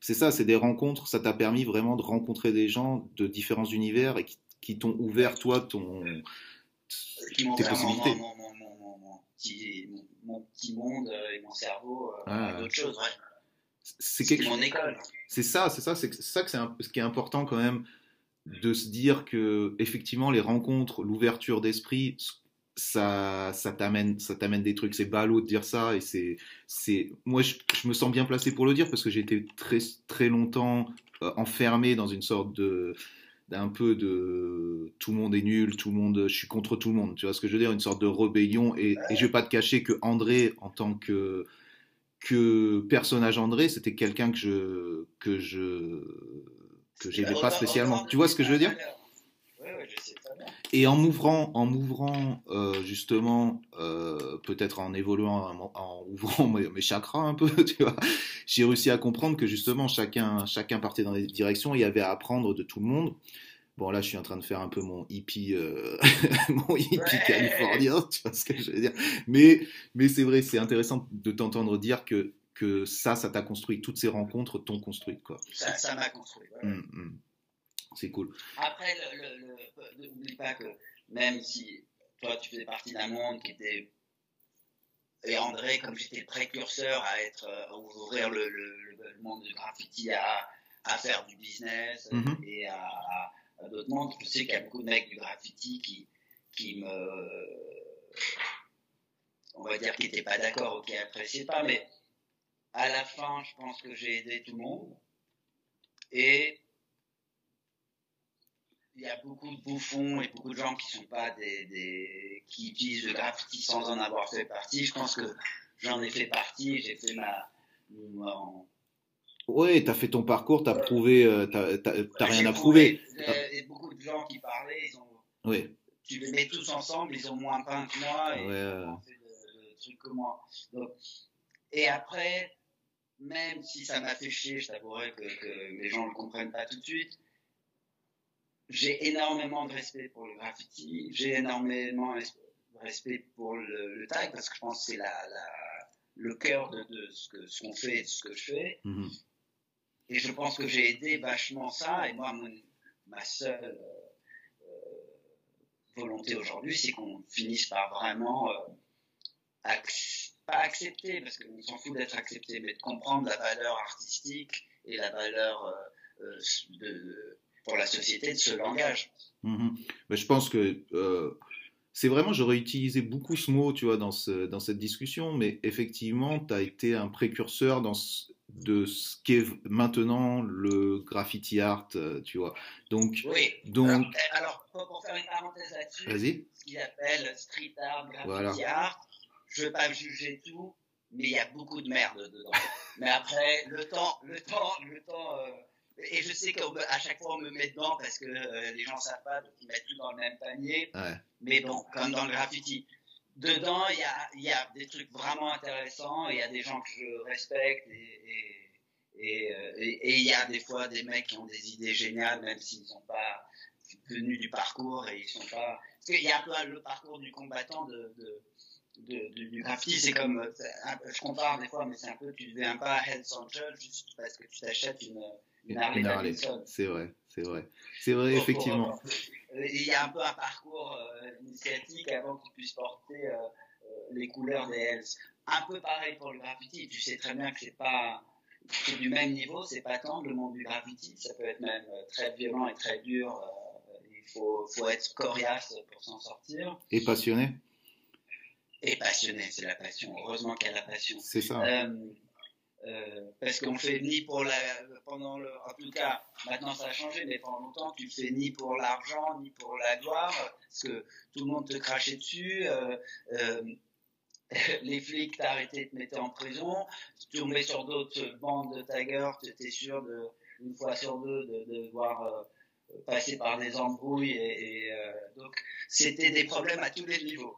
C'est ça, c'est des rencontres, ça t'a permis vraiment de rencontrer des gens de différents univers et qui t'ont ouvert, toi, qui m'ont ouvert mon petit monde et mon cerveau à d'autres choses. Ouais. C'est mon école. C'est ça que ce qui est important quand même, de se dire que effectivement les rencontres, l'ouverture d'esprit, ça t'amène des trucs. C'est ballot de dire ça, et c'est moi je me sens bien placé pour le dire, parce que j'ai été très très longtemps enfermé dans une sorte de un peu de tout le monde est nul, je suis contre tout le monde, tu vois ce que je veux dire, une sorte de rébellion. Et je vais pas te cacher que André, en tant que personnage André, c'était quelqu'un que j'aimais pas spécialement, tu vois ce que je veux dire. Et en m'ouvrant justement, peut-être en évoluant, en ouvrant mes chakras un peu, tu vois, j'ai réussi à comprendre que justement chacun partait dans des directions, il y avait à apprendre de tout le monde. Bon, là, je suis en train de faire un peu mon hippie, californien, tu vois ce que je veux dire. Mais c'est vrai, c'est intéressant de t'entendre dire que ça t'a construit, toutes ces rencontres t'ont construit, quoi. Ça m'a construit, voilà. C'est cool. Après, n'oublie pas que même si toi, tu faisais partie d'un monde qui était... Et André, comme j'étais précurseur à ouvrir le monde du graffiti, à faire du business, et à d'autres mondes, je sais qu'il y a beaucoup de mecs du graffiti qui on va dire, qui n'étaient pas d'accord ou qui n'appréciaient pas, mais à la fin, je pense que j'ai aidé tout le monde. Et... il y a beaucoup de bouffons et beaucoup de gens qui sont pas qui utilisent le graffiti sans en avoir fait partie. Je pense que j'en ai fait partie, j'ai fait Oui, t'as fait ton parcours, t'as prouvé, t'as rien à prouver. Et beaucoup de gens qui parlaient, ils ont... Oui. Tu les mets tous ensemble, ils ont moins peint que moi, et ils ont fait le truc que moi. Donc, et après, même si ça m'a fait chier, je t'avouerai que les gens ne le comprennent pas tout de suite, j'ai énormément de respect pour le graffiti, j'ai énormément de respect pour le tag, parce que je pense que c'est le cœur de ce qu'on fait et de ce que je fais. Et je pense que j'ai aidé vachement ça. Et moi, ma seule volonté aujourd'hui, c'est qu'on finisse par vraiment pas accepter, parce qu'on s'en fout d'être accepté, mais de comprendre la valeur artistique et la valeur pour la société de ce langage. Je pense que c'est vraiment, j'aurais utilisé beaucoup ce mot, tu vois, dans cette discussion, mais effectivement, tu as été un précurseur de ce qu'est maintenant le graffiti art, tu vois. Donc, oui, alors pour faire une parenthèse là-dessus, vas-y. Ce qu'ils appellent street art, graffiti art, je ne veux pas juger tout, mais il y a beaucoup de merde dedans. Mais après, le temps... Et je sais qu'à chaque fois on me met dedans parce que les gens ne savent pas, donc ils mettent tout dans le même panier. Ouais. Mais bon, comme dans le graffiti. Dedans, il y a des trucs vraiment intéressants, il y a des gens que je respecte et il y a des fois des mecs qui ont des idées géniales, même s'ils ne sont pas tenus du parcours et ils sont pas. Parce qu'il y a un peu le parcours du combattant du graffiti, c'est comme. Je compare des fois, mais c'est un peu, tu deviens pas Hells Angel juste parce que tu t'achètes une Harley. C'est vrai, oh, effectivement. Il y a un peu un parcours initiatique avant qu'ils puissent porter les couleurs des Hells. Un peu pareil pour le graffiti. Tu sais très bien que c'est du même niveau, c'est pas tant le monde du graffiti. Ça peut être même très violent et très dur. Il faut être coriace pour s'en sortir. Et passionné. C'est la passion. Heureusement qu'il y a la passion. C'est ça. Parce qu'on fait ni pour en tout cas, maintenant ça a changé, mais pendant longtemps, tu fais ni pour l'argent, ni pour la gloire, parce que tout le monde te crachait dessus, les flics t'arrêtaient, te mettaient en prison, tu tombais sur d'autres bandes de taggers, tu étais sûr une fois sur deux de devoir passer par des embrouilles, et donc c'était des problèmes à tous les niveaux.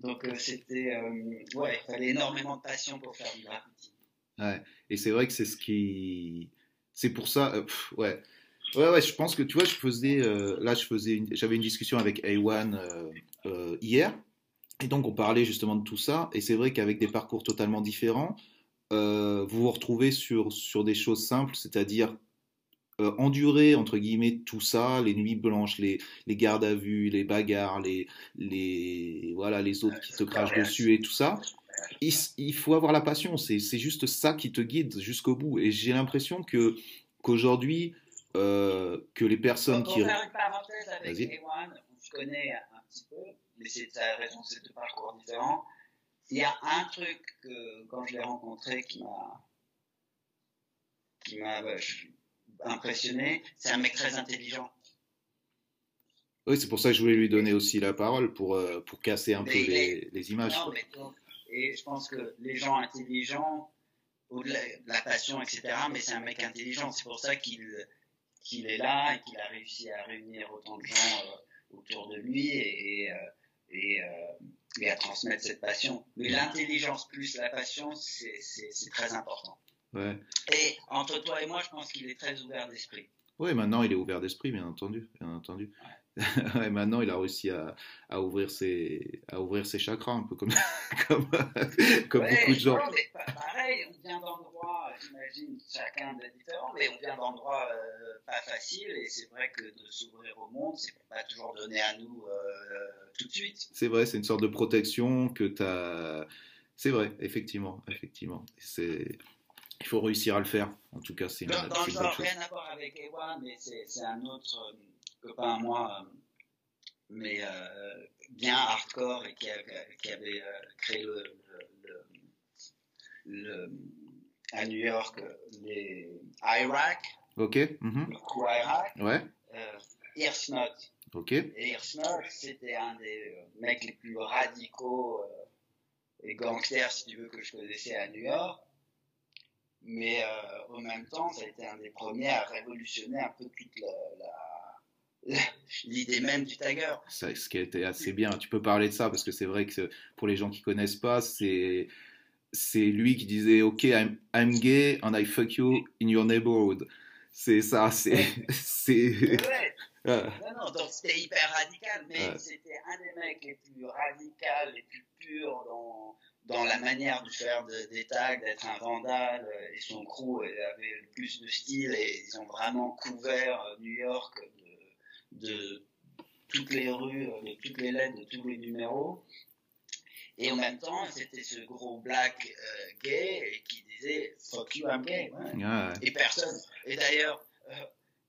Donc c'était, il fallait énormément de passion pour faire du graffiti. Ouais, et c'est vrai que c'est pour ça, je pense que, tu vois, j'avais une discussion avec A1 hier, et donc on parlait justement de tout ça, et c'est vrai qu'avec des parcours totalement différents, vous vous retrouvez sur des choses simples, c'est-à-dire endurer entre guillemets tout ça, les nuits blanches, les gardes à vue, les bagarres, les autres qui te crachent dessus et tout ça, il faut avoir la passion, c'est juste ça qui te guide jusqu'au bout. Et j'ai l'impression qu'aujourd'hui que les personnes qui... Pour faire une parenthèse avec Ewan, on se connaît un petit peu, mais c'est sa raison, c'est deux parcours différents. Il y a un truc que, quand je l'ai rencontré, qui m'a impressionné, c'est un mec très intelligent. Oui, c'est pour ça que je voulais lui donner aussi la parole pour casser un peu les images. Non, mais donc, et je pense que les gens intelligents, au-delà de la passion, etc., mais c'est un mec intelligent, c'est pour ça qu'il est là et qu'il a réussi à réunir autant de gens autour de lui et à transmettre cette passion. Mais l'intelligence plus la passion, c'est très important. Ouais. Et entre toi et moi, je pense qu'il est très ouvert d'esprit. Oui, maintenant il est ouvert d'esprit, bien entendu. Ouais. Et maintenant il a réussi à ouvrir ses chakras, un peu comme beaucoup de gens. Pareil, on vient d'endroits, j'imagine, chacun de différents, mais on vient d'endroits pas faciles, et c'est vrai que de s'ouvrir au monde, c'est pas toujours donné à nous tout de suite. C'est vrai, c'est une sorte de protection que tu as. C'est vrai, effectivement. Il faut réussir à le faire. En tout cas, c'est une bonne chose. Dans le genre, rien à voir avec Ewa, mais c'est un autre copain à moi, mais bien hardcore, et qui avait créé à New York les Irak. Ok. Mm-hmm. Le crew Irak. Ouais. Earsnot. Ok. Et Earsnot, c'était un des mecs les plus radicaux et gangsters, si tu veux, que je connaissais à New York. Mais en même temps, ça a été un des premiers à révolutionner un peu toute l'idée même du tagger. Ça, ce qui a été assez bien, tu peux parler de ça, parce que c'est vrai que pour les gens qui ne connaissent pas, c'est lui qui disait « Ok, I'm gay and I fuck you in your neighborhood ». C'est ça, donc c'était hyper radical, mais c'était un des mecs les plus radicaux, les plus purs dans la manière de faire des tags, d'être un vandale, et son crew avait le plus de style, et ils ont vraiment couvert New York de toutes les rues, de toutes les lettres, de tous les numéros. Et en même temps, c'était ce gros black gay qui disait « Fuck you, I'm gay ». Ouais. Yeah. Et d'ailleurs,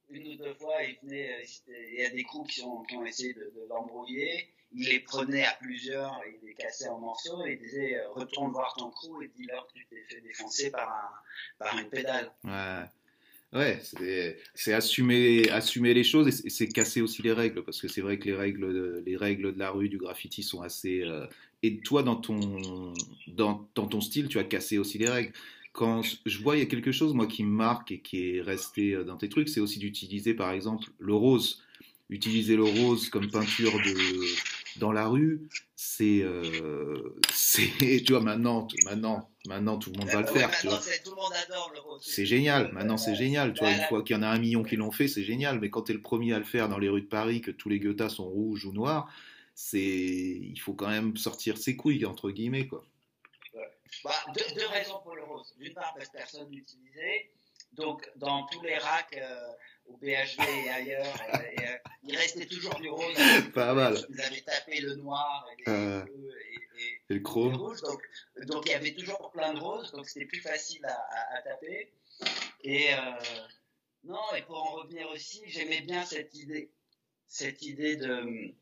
une ou deux fois, il venait, il y a des coups qui ont essayé de l'embrouiller, il les prenait à plusieurs, il les cassait en morceaux, et il disait « Retourne voir ton crew et dis-leur que tu t'es fait défoncer par une pédale. » Ouais, c'est assumer les choses et c'est casser aussi les règles, parce que c'est vrai que les règles de la rue, du graffiti sont assez... et toi, dans ton style, tu as cassé aussi les règles. Quand je vois, il y a quelque chose, moi, qui me marque et qui est resté dans tes trucs, c'est aussi d'utiliser, par exemple, le rose. Utiliser le rose comme peinture dans la rue, c'est tu vois, maintenant tout le monde va le faire. Tu vois. Tout le monde adore le rose. C'est génial, maintenant c'est génial. Tu vois, une fois qu'il y en a 1 million qui l'ont fait, c'est génial. Mais quand tu es le premier à le faire dans les rues de Paris, que tous les gueutas sont rouges ou noirs, il faut quand même sortir ses couilles, entre guillemets, quoi. Bah, deux raisons pour le rose. D'une part, parce que personne l'utilisait. Donc, dans tous les racks, au BHV et ailleurs, il restait toujours du rose. Pas mal. Ils avaient tapé le noir et le chrome. Le rouge. Donc, il y avait toujours plein de roses. Donc, c'était plus facile à taper. Et non, et pour en revenir aussi, j'aimais bien cette idée de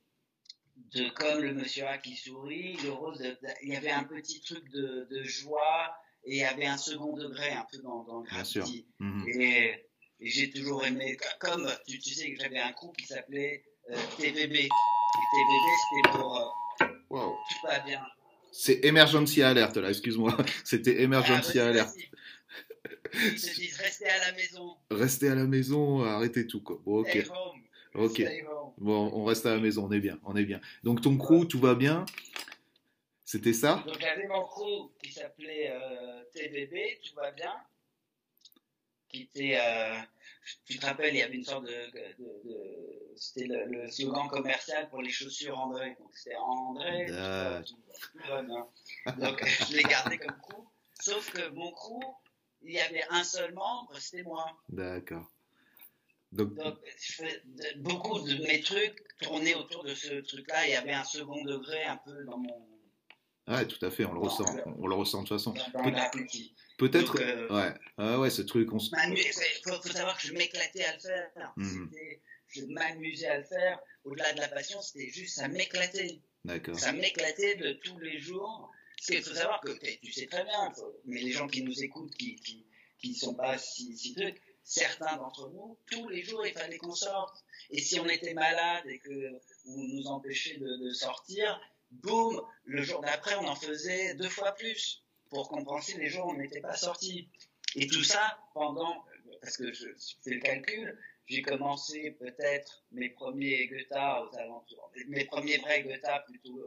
comme le monsieur A qui sourit, le rose, il y avait un petit truc de joie et il y avait un second degré un peu dans le graffiti. Mmh. Et j'ai toujours aimé, comme tu sais que j'avais un groupe qui s'appelait TVB. Et TVB, c'était pour wow. Tout va bien. C'est Emergency Alert là, excuse-moi. C'était Emergency Alert. Ils se disent restez à la maison. Restez à la maison, arrêtez tout quoi. Bon, ok. Ok, bon, on reste à la maison, on est bien. Donc ton crew, tout va bien, c'était ça? Donc j'avais mon crew qui s'appelait TVB, tout va bien, qui était, tu te rappelles, il y avait une sorte de c'était le slogan commercial pour les chaussures André, donc c'était André, tout va bien. Donc je l'ai gardé comme crew, sauf que mon crew, il y avait un seul membre, c'était moi. D'accord. Donc, beaucoup de mes trucs tournaient autour de ce truc-là. Il y avait un second degré un peu dans mon... Ouais, tout à fait, on le ressent de toute façon. Peut-être... Ouais, ce truc... Faut savoir que je m'éclatais à le faire. Je m'amusais à le faire. Au-delà de la passion, c'était juste ça m'éclatait. D'accord. Ça m'éclatait de tous les jours. Parce qu'il faut savoir que tu sais très bien, mais les gens qui nous écoutent, qui ne sont pas si trucs... Certains d'entre nous, tous les jours, il fallait qu'on sorte. Et si on était malade et que on nous empêchait de sortir, boum, le jour d'après, on en faisait 2 fois plus pour compenser les jours où on n'était pas sortis. Et tout ça parce que je fais le calcul, j'ai commencé peut-être mes premiers gueutas aux alentours, mes premiers vrais gueutas plutôt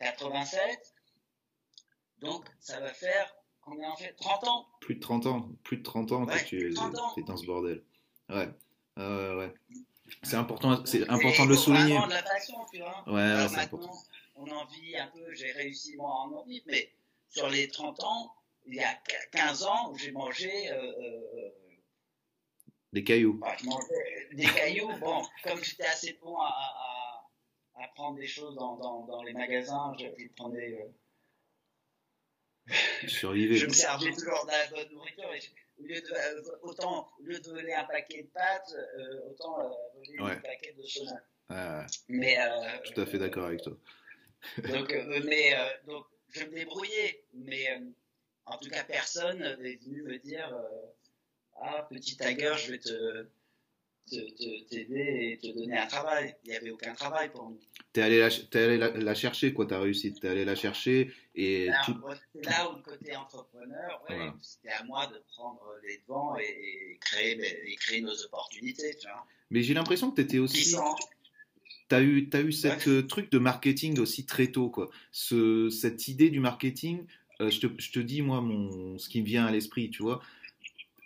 87. Donc, ça va faire... On est en fait 30 ans. Plus de 30 ans que tu es dans ce bordel. Ouais. C'est important de le souligner. Vraiment de la passion, tu vois. Ouais, c'est important. On en vit un peu, j'ai réussi moi à en vivre, mais sur les 30 ans, il y a 15 ans où j'ai mangé des cailloux. Bah, je mangeais des cailloux. Bon, comme j'étais assez bon à prendre des choses dans les magasins, j'ai pu prendre des... Je me servais toujours de la bonne nourriture. Au lieu de voler un paquet de pâtes, autant voler un paquet de choses. Mais tout à fait d'accord avec toi. Donc je me débrouillais, mais en tout cas personne n'est venu me dire ah petit tagueur, je vais t'aider et te donner un travail. Il n'y avait aucun travail pour nous. T'es allé la chercher, quoi, ta réussite. T'es allé la chercher. C'est là où le côté entrepreneur, c'était à moi de prendre les devants et créer nos opportunités. Tu vois. Mais j'ai l'impression que t'étais aussi... T'as eu ce truc de marketing aussi très tôt, quoi. Cette idée du marketing, je te dis, moi, ce qui me vient à l'esprit, tu vois.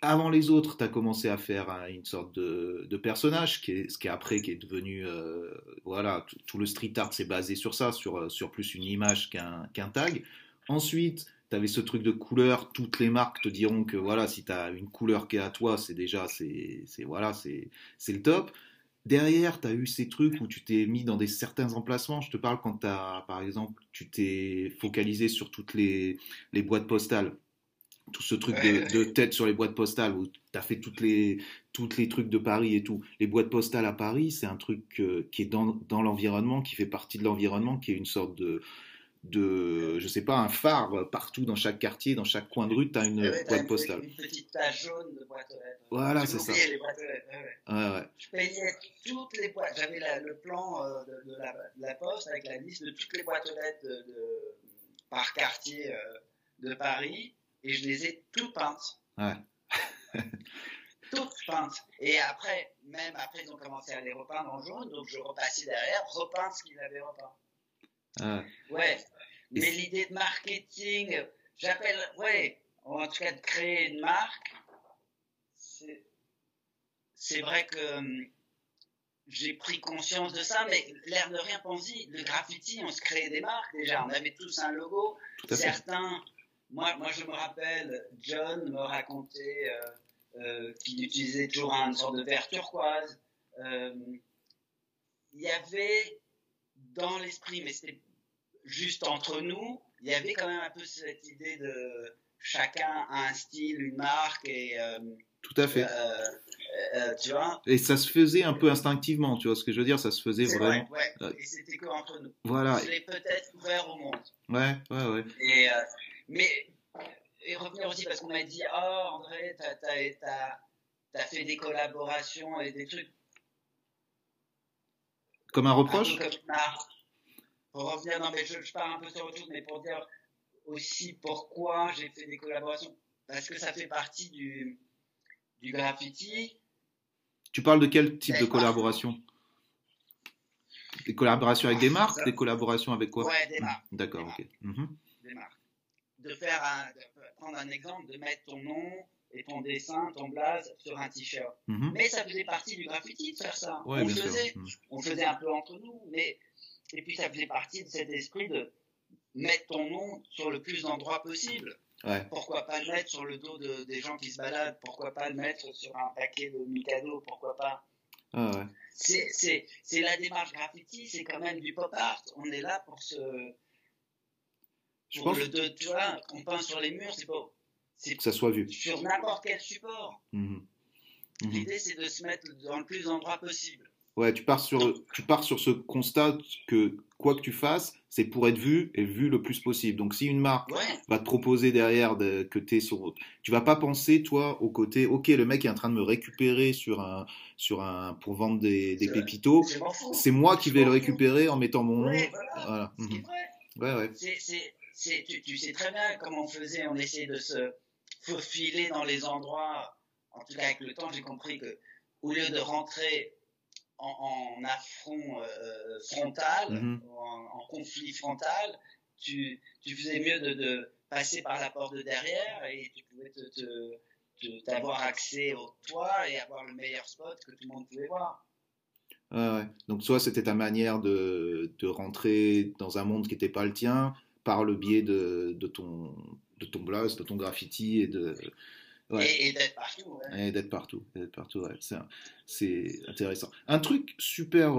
Avant les autres, tu as commencé à faire une sorte de personnage, qui est devenu... voilà, tout le street art s'est basé sur ça, sur plus une image qu'un tag. Ensuite, tu avais ce truc de couleur. Toutes les marques te diront que voilà, si tu as une couleur qui est à toi, c'est le top. Derrière, tu as eu ces trucs où tu t'es mis dans certains emplacements. Je te parle quand par exemple, tu t'es focalisé sur toutes les boîtes postales. tout ce truc de tête sur les boîtes postales où tu as fait toutes les trucs de Paris et tout. Les boîtes postales à Paris, c'est un truc qui est dans l'environnement, qui fait partie de l'environnement, qui est une sorte de je sais pas, un phare partout dans chaque quartier, dans chaque coin de rue, tu as une boîte postale. Une petite tache jaune de boîte aux lettres. Voilà, c'est ça. Les boîtes aux lettres, ouais. Je payais toutes les boîtes. J'avais le plan de la poste avec la liste de toutes les boîtes aux lettres par quartier de Paris. Et je les ai toutes peintes. Ouais. Toutes peintes. Et après, même après, ils ont commencé à les repeindre en jaune. Donc, je repassais derrière, repeindre ce qu'ils avaient repeint. Ah. Ouais. Mais l'idée de marketing, j'appelle... Ouais. En tout cas, de créer une marque. C'est vrai que j'ai pris conscience de ça. Mais l'air de rien, pense-y. Le graffiti, on se créait des marques déjà. On avait tous un logo. Certains... Moi, je me rappelle, John me racontait qu'il utilisait toujours une sorte de verre turquoise. Il y avait dans l'esprit, mais c'était juste entre nous, il y avait quand même un peu cette idée de chacun a un style, une marque et... Tout à fait. Tu vois. Et ça se faisait un peu instinctivement, tu vois ce que je veux dire, ça se faisait vraiment. Vrai, ouais. Et c'était que entre nous. Voilà. Je l'ai peut-être ouvert au monde. Ouais. Mais revenir aussi, parce qu'on m'a dit « Oh, André, t'as fait des collaborations et des trucs. » Comme un reproche Pour revenir, non mais je pars un peu sur autre chose, mais pour dire aussi pourquoi j'ai fait des collaborations. Parce que ça fait partie du graffiti. Tu parles de quel type de collaboration ? Des collaborations avec des marques ? Des collaborations avec quoi ? Ouais, des marques. D'accord, ok. Des marques. De prendre un exemple, de mettre ton nom et ton dessin, ton blaze sur un t-shirt. Mais ça faisait partie du graffiti de faire ça. Ouais, on faisait un peu entre nous, mais et puis ça faisait partie de cet esprit de mettre ton nom sur le plus d'endroits possible. Ouais. Pourquoi pas le mettre sur le dos des gens qui se baladent, pourquoi pas le mettre sur un paquet de Mikado, pourquoi pas. Ah ouais. C'est la démarche graffiti, c'est quand même du pop art. On est là pour se... Je pense que tu vois, on peint sur les murs, c'est beau. C'est que ça soit vu. Sur n'importe quel support. L'idée, c'est de se mettre dans le plus d'endroits possible. Ouais, tu pars sur ce constat que quoi que tu fasses, c'est pour être vu et vu le plus possible. Donc, si une marque va te proposer derrière que tu es sur... Tu vas pas penser, toi, au côté, ok, le mec est en train de me récupérer pour vendre des pépitos. C'est moi qui vais le récupérer en mettant mon nom. Voilà. Ouais. Tu sais très bien comment on faisait, on essayait de se faufiler dans les endroits. En tout cas, avec le temps, j'ai compris que au lieu de rentrer en affront frontal, en conflit frontal, tu faisais mieux de passer par la porte de derrière et tu pouvais t'avoir accès au toit et avoir le meilleur spot que tout le monde pouvait voir. Ouais. Donc, toi, c'était ta manière de rentrer dans un monde qui n'était pas le tien, par le biais de ton blaze, de ton graffiti et de... Ouais. Et d'être partout. Ouais. Et d'être partout, ouais. C'est intéressant. Un truc super...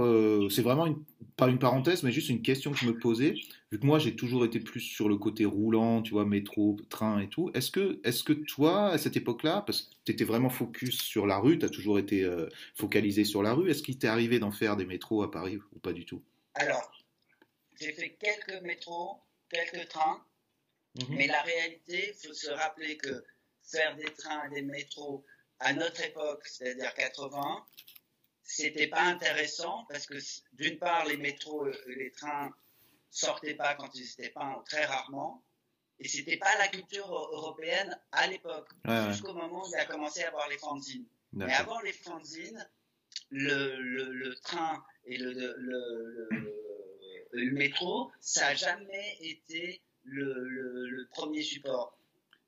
c'est vraiment pas une parenthèse, mais juste une question que je me posais. Vu que moi, j'ai toujours été plus sur le côté roulant, tu vois, métro, train et tout. Est-ce que toi, à cette époque-là, parce que tu étais vraiment focus sur la rue, tu as toujours été focalisé sur la rue, est-ce qu'il t'est arrivé d'en faire des métros à Paris ou pas du tout? Alors, j'ai fait quelques métros... quelques trains, mais la réalité, il faut se rappeler que faire des trains et des métros à notre époque, c'est-à-dire 80, c'était pas intéressant parce que d'une part, les métros, les trains sortaient pas quand ils étaient peints, très rarement, et c'était pas la culture européenne à l'époque, jusqu'au moment où il a commencé à avoir les fanzines. Mais avant les fanzines, le train et le métro, ça n'a jamais été le premier support.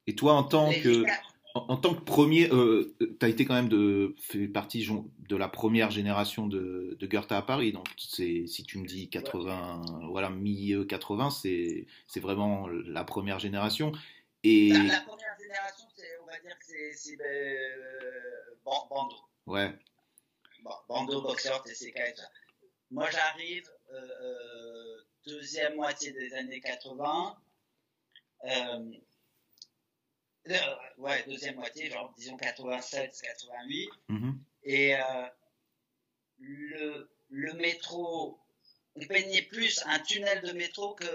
Et toi, en tant que premier, tu as été quand même fait partie de la première génération de Goethe à Paris. Donc, si tu me dis 80, voilà, milieu 80, c'est vraiment la première génération. Et... La première génération, on va dire que c'est Bandeau. Ouais. Bandeau, Boxer, TCK et ça. Moi, j'arrive deuxième moitié des années 80. ouais, deuxième moitié, genre disons 87, 88. Mmh. Et le métro, on peignait plus un tunnel de métro qu'un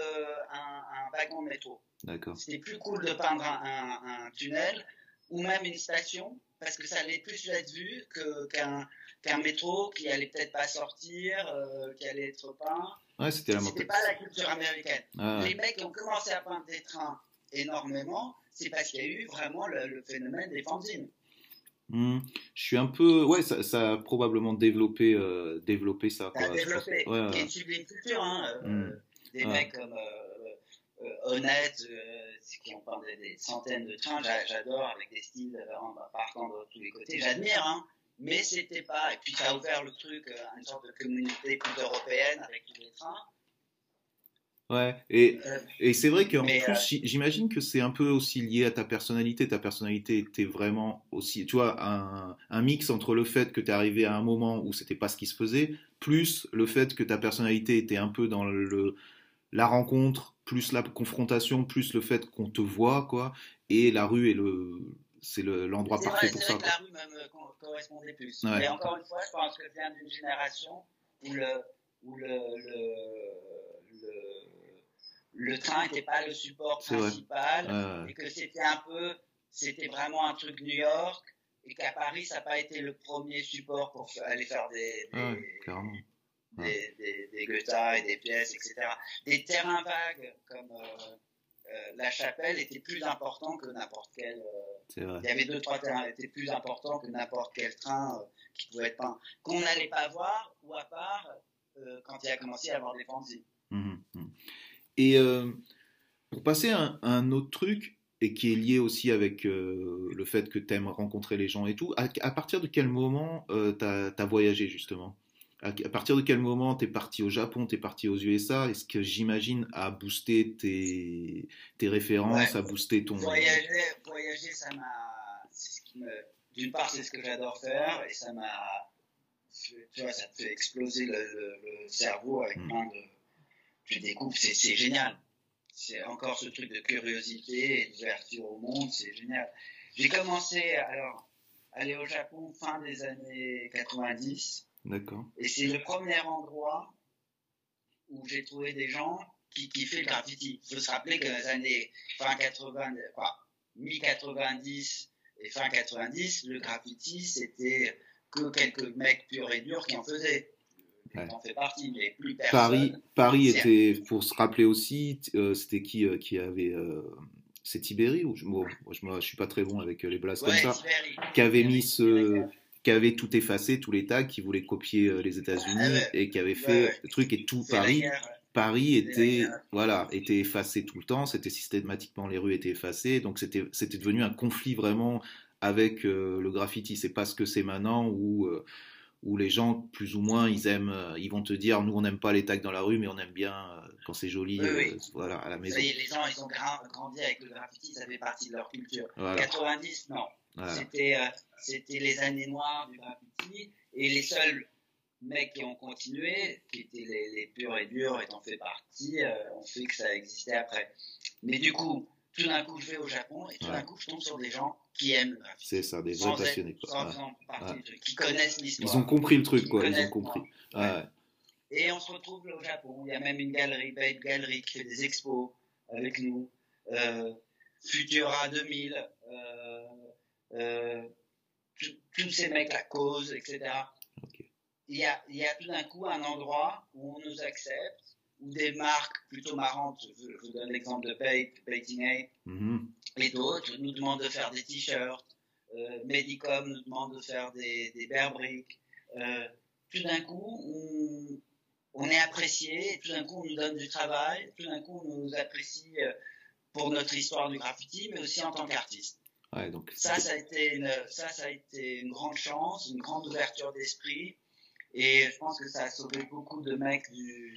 wagon de métro. D'accord. C'était plus cool de peindre un tunnel ou même une station, parce que ça allait plus être vu qu'un métro qui allait peut-être pas sortir, qui allait être peint. Ouais, c'était pas la culture américaine. Ah. Les mecs qui ont commencé à peindre des trains énormément, c'est parce qu'il y a eu vraiment le phénomène des fanzines. Mmh. Je suis un peu... Ouais, ça a probablement développé ça. Ça a développé. Ouais, ouais. Il y a une sublime culture. Hein, des mecs comme... honnêtes, qui ont peint des centaines de trains, j'adore, avec des styles partant de tous les côtés, j'admire, hein, mais c'était pas, et puis ça a ouvert le truc à une sorte de communauté plus européenne avec tous les trains. Ouais, et c'est vrai qu'en plus, j'imagine que c'est un peu aussi lié à ta personnalité. Ta personnalité était vraiment aussi, tu vois, un mix entre le fait que tu es arrivé à un moment où c'était pas ce qui se faisait, plus le fait que ta personnalité était un peu dans la rencontre, plus la confrontation, plus le fait qu'on te voit, quoi. Et la rue, c'est l'endroit parfait pour ça. C'est vrai que la rue même correspondait plus. Ouais. Mais encore une fois, je pense que je viens d'une génération où le train n'était pas le support principal, et que c'était vraiment un truc New York, et qu'à Paris, ça n'a pas été le premier support pour aller faire carrément. Des Goethe et des pièces, etc. Des terrains vagues comme la Chapelle étaient plus importants que n'importe quel. Il y avait 2-3 terrains qui étaient plus importants que n'importe quel train qui pouvait être peint, qu'on n'allait pas voir ou à part quand il a commencé à avoir des fanzines. Et pour passer à un autre truc, et qui est lié aussi avec le fait que tu aimes rencontrer les gens et tout, à partir de quel moment tu as voyagé justement ? À partir de quel moment tu es parti au Japon, tu es parti aux USA? Est-ce que j'imagine a boosté tes références, a boosté ton... Voyager, ça m'a... D'une part, c'est ce que j'adore faire et ça m'a... Tu vois, ça te fait exploser le cerveau avec plein de... Tu découvres, c'est génial. C'est encore ce truc de curiosité et d'ouverture au monde, c'est génial. J'ai commencé à aller au Japon fin des années 90. D'accord. Et c'est le premier endroit où j'ai trouvé des gens qui kiffaient le graffiti. Il faut se rappeler que dans les années mi-90 et fin 90, le graffiti, c'était que quelques mecs purs et durs qui en faisaient. Ouais. Qui en fait partie, mais plus personne. Paris était, pour se rappeler aussi, c'était qui avait... C'est Tiberi ou moi, je ne suis pas très bon avec les blases comme ça. Tiberi. Qui avait mis ce... qui avait tout effacé, tous les tags, qui voulait copier les États-Unis et qui avait fait le truc et tout. Paris était effacé tout le temps, c'était systématiquement, les rues étaient effacées, donc c'était devenu un conflit vraiment avec le graffiti. C'est pas ce que c'est maintenant où les gens, plus ou moins, ils vont te dire, nous on n'aime pas les tags dans la rue, mais on aime bien quand c'est joli, voilà, à la maison. Vous voyez, les gens, ils ont grandi avec le graffiti, ça fait partie de leur culture. Voilà. 90, non. Voilà. C'était les années noires du graffiti, et les seuls mecs qui ont continué, qui étaient les purs et durs, et en fait partie, ont fait que ça existait après. Mais du coup, tout d'un coup, je vais au Japon, et tout d'un coup, je tombe sur des gens qui aiment le graffiti. C'est ça, des vrais passionnés. Qui connaissent l'histoire. Ils ont compris le truc, quoi. Ils ont compris. Et on se retrouve au Japon. Il y a même une galerie, Babe Galerie, qui fait des expos avec nous. Futura 2000. Tous ces mecs, la cause, etc. Okay. Il y a tout d'un coup un endroit où on nous accepte, où des marques plutôt marrantes, je vous donne l'exemple de Bape, Baiting Ape, et d'autres, nous demandent de faire des t-shirts, Medicom nous demande de faire des bear-bricks. Tout d'un coup, on est apprécié, tout d'un coup on nous donne du travail, tout d'un coup on nous apprécie pour notre histoire du graffiti, mais aussi en tant qu'artiste. Ouais, donc ça a été une grande chance, une grande ouverture d'esprit, et je pense que ça a sauvé beaucoup de mecs du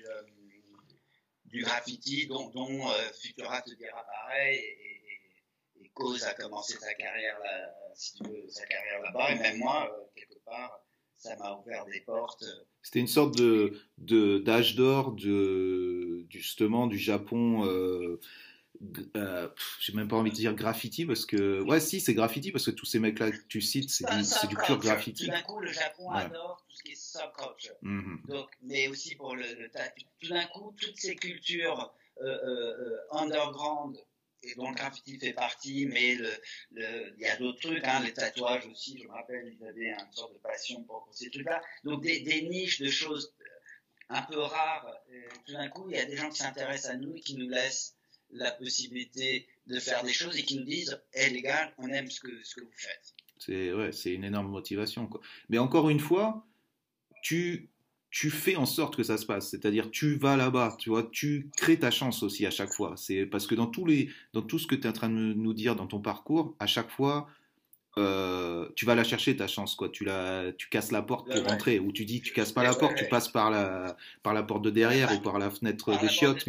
graffiti, dont Futura te dira pareil, et Cause a commencé sa carrière là, si tu veux, sa carrière là-bas, et même moi quelque part ça m'a ouvert des portes. C'était une sorte d'âge d'or justement du Japon. j'ai même pas envie de dire graffiti parce que ouais si c'est graffiti parce que tous ces mecs là que tu cites c'est du pur graffiti. Tout d'un coup le Japon adore tout ce qui est subculture. Donc mais aussi pour le tout d'un coup toutes ces cultures underground et dont le graffiti fait partie mais il y a d'autres trucs hein, les tatouages aussi je me rappelle ils avaient une sorte de passion pour ces trucs là donc des niches de choses un peu rares tout d'un coup il y a des gens qui s'intéressent à nous et qui nous laissent la possibilité de faire des choses et qui nous disent « Eh les gars, on aime ce que vous faites. » C'est une énorme motivation, quoi. Mais encore une fois, tu fais en sorte que ça se passe. C'est-à-dire, tu vas là-bas, tu vois, tu crées ta chance aussi à chaque fois. C'est parce que dans tout ce que tu es en train de nous dire dans ton parcours, à chaque fois, tu vas la chercher ta chance, quoi. Tu casses la porte pour rentrer. Ou tu dis « Tu casses pas la porte, tu passes par la porte de derrière ou par la fenêtre des chiottes. »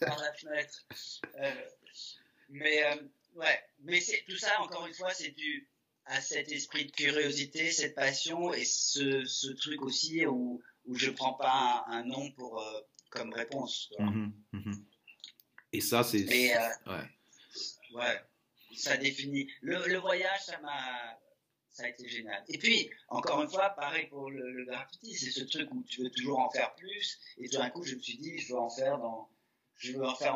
Par la fenêtre. Ouais. Mais c'est, tout ça, encore une fois, c'est dû à cet esprit de curiosité, cette passion et ce truc aussi où je ne prends pas un nom pour, comme réponse. Et ça, c'est... Mais, ouais. Ça définit. Le voyage, ça a été génial. Et puis, encore une fois, pareil pour le graffiti, c'est ce truc où tu veux toujours en faire plus. Et tout d'un coup, je me suis dit, je veux en faire au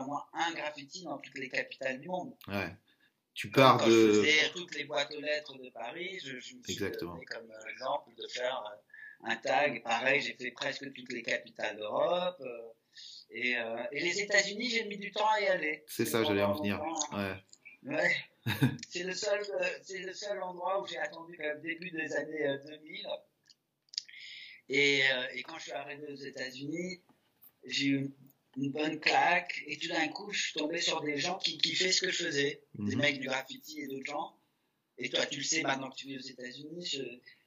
moins un graffiti dans toutes les capitales du monde. Ouais. Tu pars quand de... je faisais toutes les boîtes aux lettres de Paris, je me suis donné comme exemple de faire un tag. Pareil, j'ai fait presque toutes les capitales d'Europe. Et les États-Unis, j'ai mis du temps à y aller. C'est ça, j'allais en venir. Ouais. C'est le seul endroit où j'ai attendu le début des années 2000. Et quand je suis arrivé aux États-Unis, j'ai eu une bonne claque, et tout d'un coup, je suis tombé sur des gens qui kiffaient ce que je faisais, des mecs du graffiti et d'autres gens. Et toi, tu le sais, maintenant que tu vis aux États-Unis,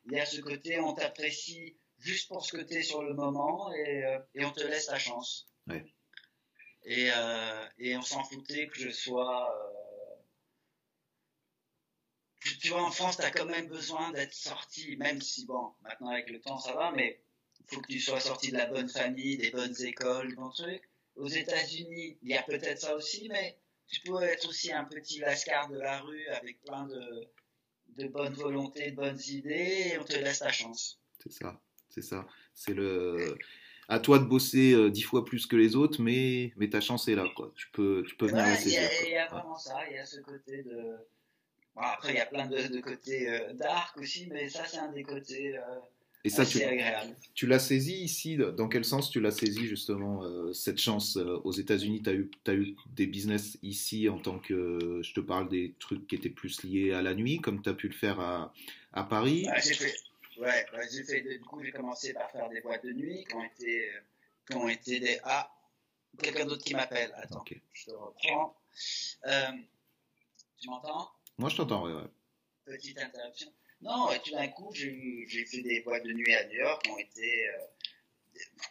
il y a ce côté, on t'apprécie juste pour ce que t'es sur le moment, et on te laisse ta chance. Ouais. Et on s'en foutait que je sois... Tu vois, en France, t'as quand même besoin d'être sorti, même si, bon, maintenant avec le temps, ça va, mais il faut que tu sois sorti de la bonne famille, des bonnes écoles, bon truc. Aux États-Unis, il y a peut-être ça aussi, mais tu peux être aussi un petit lascar de la rue avec plein de bonnes volontés, de bonnes idées, et on te laisse ta chance. C'est ça. C'est le... À toi de bosser 10 fois plus que les autres, mais ta chance est là, quoi. Tu peux venir la saisir. Il y a vraiment ça, il y a ce côté de... Bon, après, il y a plein de côtés dark aussi, mais ça, c'est un des côtés... Et ça, tu l'as saisi ici. Dans quel sens tu l'as saisi justement cette chance aux États-Unis? T'as eu des business ici en tant que je te parle des trucs qui étaient plus liés à la nuit, comme t'as pu le faire à Paris. Du coup, j'ai commencé par faire des boîtes de nuit qui ont été des ah, quelqu'un d'autre qui m'appelle. Attends, je te reprends. Tu m'entends? Moi, je t'entends. Ouais. Petite interruption. Non, et tout d'un coup, j'ai fait des boîtes de nuit à New York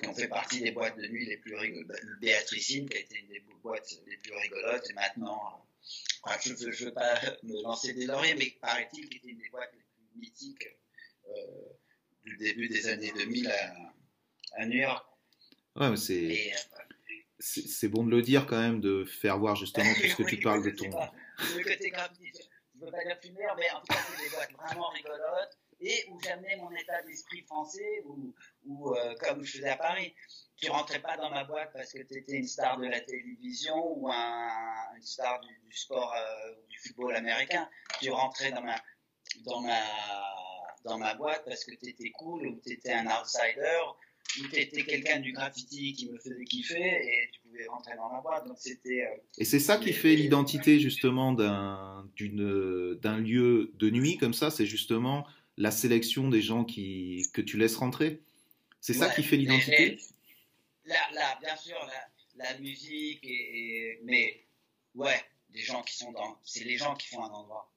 qui ont fait partie des boîtes de nuit les plus rigolotes. Béatricine, qui a été une des boîtes les plus rigolotes, et maintenant, je ne veux pas me lancer des lauriers, mais paraît-il qui était une des boîtes les plus mythiques du début des années 2000 à New York. Ouais, mais c'est bon de le dire quand même, de faire voir justement puisque tu parles de ton... Le côté graphiste. Je ne veux pas dire fumeur, mais en tout cas, c'est des boîtes vraiment rigolotes et où j'amenais mon état d'esprit français ou comme je faisais à Paris. Tu ne rentrais pas dans ma boîte parce que tu étais une star de la télévision ou une star du sport ou du football américain. Tu rentrais dans ma boîte parce que tu étais cool ou tu étais un outsider ou tu étais quelqu'un du graffiti qui me faisait kiffer et tu pouvais rentrer dans ma boîte. Donc et c'est ça qui fait l'identité justement d'un lieu de nuit comme ça, c'est justement la sélection des gens que tu laisses rentrer. C'est ça qui fait l'identité. Bien sûr, la musique, mais ouais, les gens qui sont c'est les gens qui font un endroit.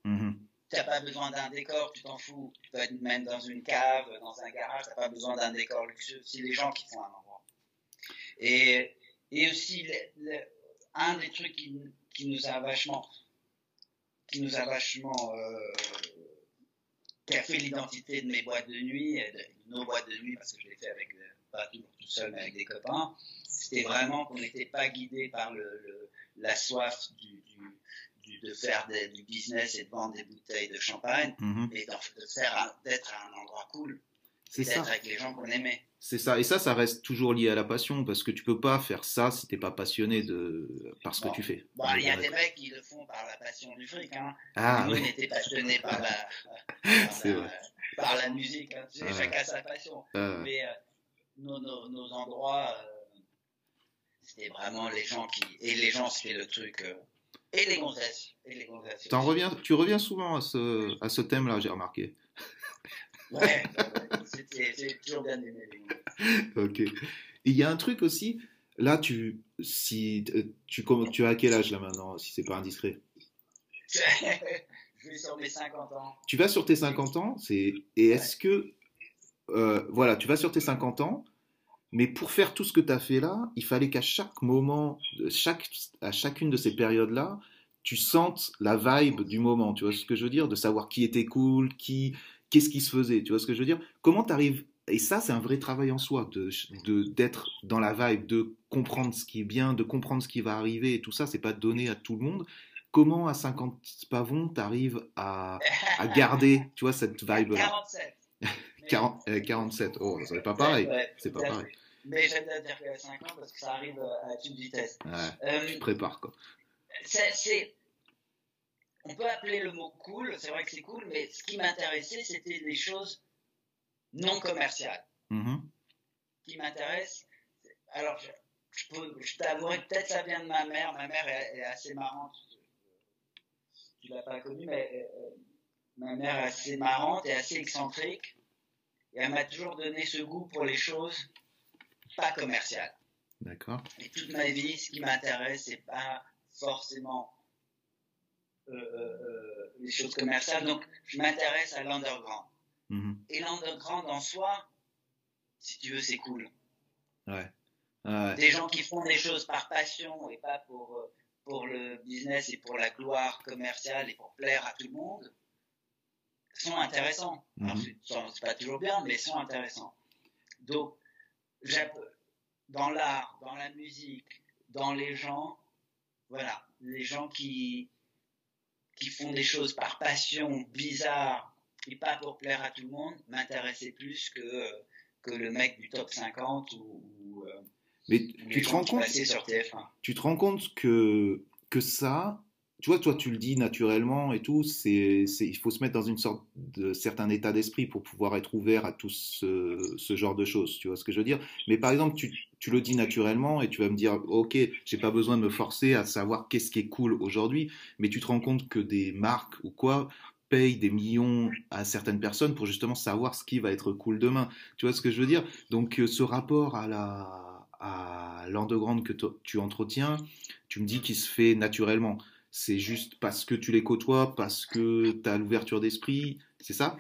Tu n'as pas besoin d'un décor, tu t'en fous. Tu peux être même dans une cave, dans un garage, tu n'as pas besoin d'un décor luxueux. C'est les gens qui font un endroit. Et aussi, un des trucs qui a fait l'identité de mes boîtes de nuit, de nos boîtes de nuit, parce que je l'ai fait pas tout seul, mais avec des copains, c'était vraiment qu'on n'était pas guidé par la soif de faire du business et de vendre des bouteilles de champagne, et d'être à un endroit cool, d'être avec les gens qu'on aimait. C'est ça, et ça reste toujours lié à la passion, parce que tu peux pas faire ça si t'es pas passionné par ce que tu fais. Bon, il y a des mecs qui le font par la passion du fric, hein. Nous, on était passionnés par la musique, hein. Tu sais, chacun sa passion. Mais nos endroits, c'était vraiment les gens qui... Et les gens, c'était le truc... Et les gonzesses. Tu reviens souvent à ce thème-là, j'ai remarqué. Ouais, j'ai toujours bien aimé les... Ok. Il y a un truc aussi, là, tu as quel âge là maintenant, si c'est pas indiscret? Je vais sur mes 50 ans. Tu vas sur tes 50 ans, tu vas sur tes 50 ans, mais pour faire tout ce que tu as fait là, il fallait qu'à chaque moment, à chacune de ces périodes-là, tu sentes la vibe du moment, tu vois ce que je veux dire, de savoir qui était cool, qu'est-ce qui se faisait, tu vois ce que je veux dire. Comment t'arrives, et ça c'est un vrai travail en soi, d'être dans la vibe, de comprendre ce qui est bien, de comprendre ce qui va arriver et tout ça, c'est pas donné à tout le monde. Comment à 50 pavons t'arrives à garder, tu vois, cette vibe-là? 47. 47, c'est pas pareil. Ouais, c'est pas pareil. Mais j'aime bien dire que 5 ans parce que ça arrive à toute vitesse. Ouais, tu te prépares, quoi. On peut appeler le mot cool, c'est vrai que c'est cool, mais ce qui m'intéressait, c'était des choses non commerciales. Qui m'intéressent. Alors, je t'avouerai, peut-être ça vient de ma mère. Ma mère est assez marrante. Tu l'as pas connue, mais ma mère est assez marrante et assez excentrique. Et elle m'a toujours donné ce goût pour les choses pas commerciales. D'accord. Et toute ma vie, ce qui m'intéresse, c'est pas forcément les choses commerciales. Donc, je m'intéresse à l'underground. Et l'underground en soi, si tu veux, c'est cool. Ouais. Des gens qui font des choses par passion et pas pour le business et pour la gloire commerciale et pour plaire à tout le monde, sont intéressants. Alors, c'est pas toujours bien, mais sont intéressants. Donc, dans l'art, dans la musique, dans les gens, voilà, les gens qui font des choses par passion, bizarre, et pas pour plaire à tout le monde, m'intéressaient plus que le mec du top 50 ou mais tu te rends compte sur TF1. Tu te rends compte que ça... Tu vois, toi, tu le dis naturellement et tout, il faut se mettre dans une sorte de certain état d'esprit pour pouvoir être ouvert à tout ce genre de choses, tu vois ce que je veux dire. Mais par exemple, tu le dis naturellement et tu vas me dire, ok, j'ai pas besoin de me forcer à savoir qu'est-ce qui est cool aujourd'hui, mais tu te rends compte que des marques ou quoi payent des millions à certaines personnes pour justement savoir ce qui va être cool demain, tu vois ce que je veux dire. Donc, ce rapport à l'underground que tu entretiens, tu me dis qu'il se fait naturellement. C'est juste parce que tu les côtoies, parce que tu as l'ouverture d'esprit, c'est ça?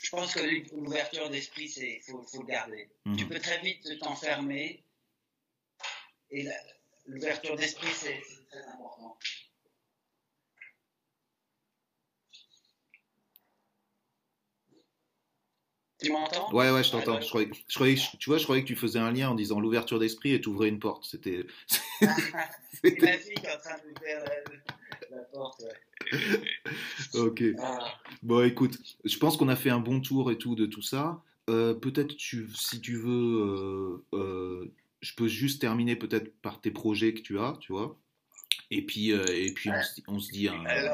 Je pense que l'ouverture d'esprit, il faut le garder. Tu peux très vite t'enfermer. Et l'ouverture d'esprit, c'est très important. Tu m'entends? Ouais, je t'entends. Je croyais que tu faisais un lien en disant l'ouverture d'esprit et t'ouvrais une porte. C'était... C'est ma fille qui est en train de ouvrir la porte, ouais. Ok. Bon, écoute, je pense qu'on a fait un bon tour et tout de tout ça. Peut-être, si tu veux, je peux juste terminer peut-être par tes projets que tu as, tu vois. Et puis on se dit...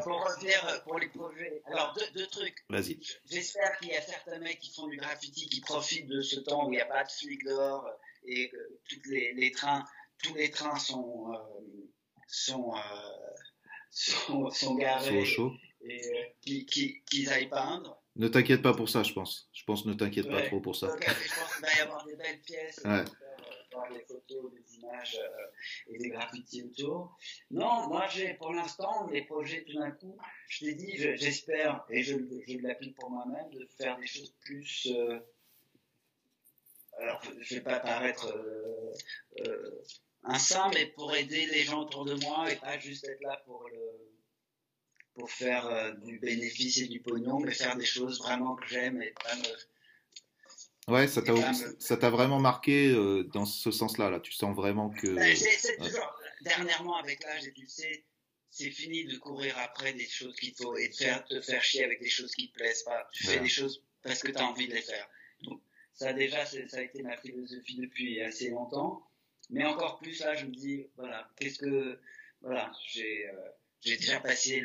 Pour revenir pour les projets, alors deux trucs. Vas-y. J'espère qu'il y a certains mecs qui font du graffiti, qui profitent de ce temps où il n'y a pas de flics dehors et tous les trains sont garés. Au chaud. Et qu'ils aillent peindre. Ne t'inquiète pas pour ça, je pense. Ne t'inquiète pas trop pour ça. Okay, je pense qu'il va y avoir des belles pièces. Ouais. Des photos, des images et des graffitis autour. Non, moi j'ai pour l'instant des projets tout d'un coup. Je t'ai dit, j'espère et je l'applique pour moi-même de faire des choses plus. Alors je vais pas paraître un saint, mais pour aider les gens autour de moi et pas juste être là pour faire du bénéfice et du pognon, mais faire des choses vraiment que j'aime et pas me. Ouais, ça t'a vraiment marqué dans ce sens-là. Là, tu sens vraiment que. C'est toujours dernièrement, avec l'âge adulte, c'est fini de courir après des choses qu'il faut et de te faire chier avec des choses qui te plaisent pas. Tu fais des choses parce que tu as envie de les faire. Donc, ça, déjà, ça a été ma philosophie depuis assez longtemps. Mais encore plus, là, je me dis, voilà, qu'est-ce que... Voilà, j'ai déjà passé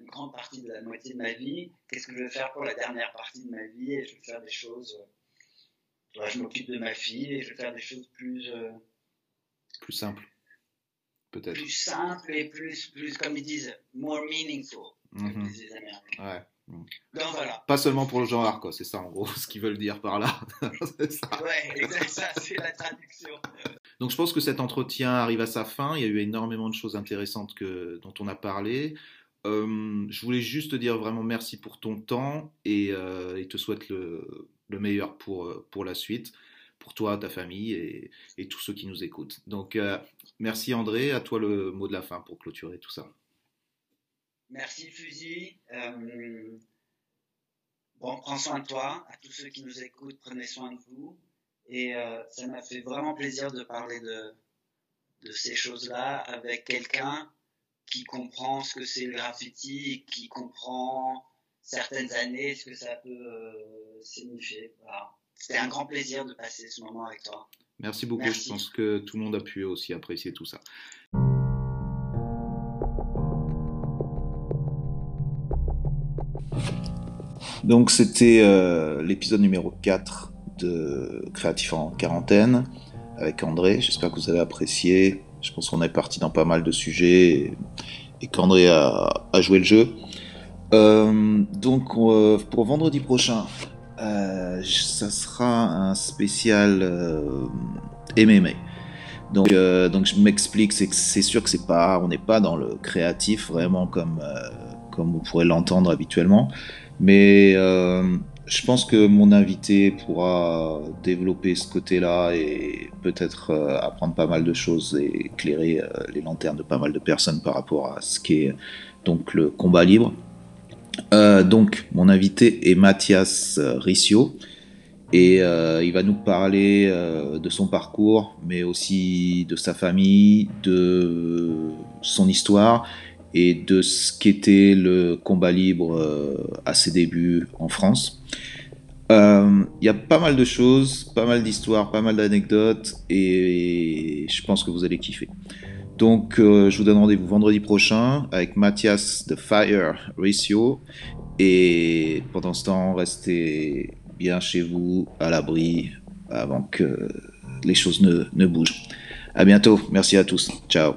une grande partie de la moitié de ma vie. Qu'est-ce que je vais faire pour la dernière partie de ma vie? Et je vais faire des choses... Là, je m'occupe de ma fille et je vais faire des choses plus... plus simples, peut-être. Plus simples et plus, comme ils disent, more meaningful, comme disent les Américains. Ouais. Donc, voilà. Pas seulement pour le genre, quoi. C'est ça, en gros, ce qu'ils veulent dire par là. C'est ça. Ouais, ça, c'est la traduction. Donc, je pense que cet entretien arrive à sa fin. Il y a eu énormément de choses intéressantes dont on a parlé. Je voulais juste te dire vraiment merci pour ton temps et te souhaite le meilleur pour la suite, pour toi, ta famille et tous ceux qui nous écoutent. Donc, merci André, à toi le mot de la fin pour clôturer tout ça. Merci Fuzi. Bon, prends soin de toi. À tous ceux qui nous écoutent, prenez soin de vous. Et ça m'a fait vraiment plaisir de parler de ces choses-là avec quelqu'un qui comprend ce que c'est le graffiti, qui comprend certaines années, ce que ça peut signifier. Voilà. C'était un grand plaisir de passer ce moment avec toi. Merci beaucoup. Merci. Je pense que tout le monde a pu aussi apprécier tout ça. Donc c'était l'épisode numéro 4 de Créatifs en Quarantaine avec André. J'espère que vous avez apprécié. Je pense qu'on est parti dans pas mal de sujets et qu'André a joué le jeu. Donc pour vendredi prochain, ça sera un spécial MMA. Donc je m'explique, c'est sûr que on n'est pas dans le créatif vraiment comme vous pourrez l'entendre habituellement. Mais je pense que mon invité pourra développer ce côté-là et peut-être apprendre pas mal de choses et éclairer les lanternes de pas mal de personnes par rapport à ce qu'est donc le combat libre. Donc mon invité est Mathias Riccio et il va nous parler de son parcours, mais aussi de sa famille, de son histoire et de ce qu'était le combat libre à ses débuts en France. Il y a pas mal de choses, pas mal d'histoires, pas mal d'anecdotes, et je pense que vous allez kiffer. Donc je vous donne rendez-vous vendredi prochain avec Mathias The Fire Ratio, et pendant ce temps, restez bien chez vous, à l'abri, avant que les choses ne bougent. À bientôt, merci à tous, ciao.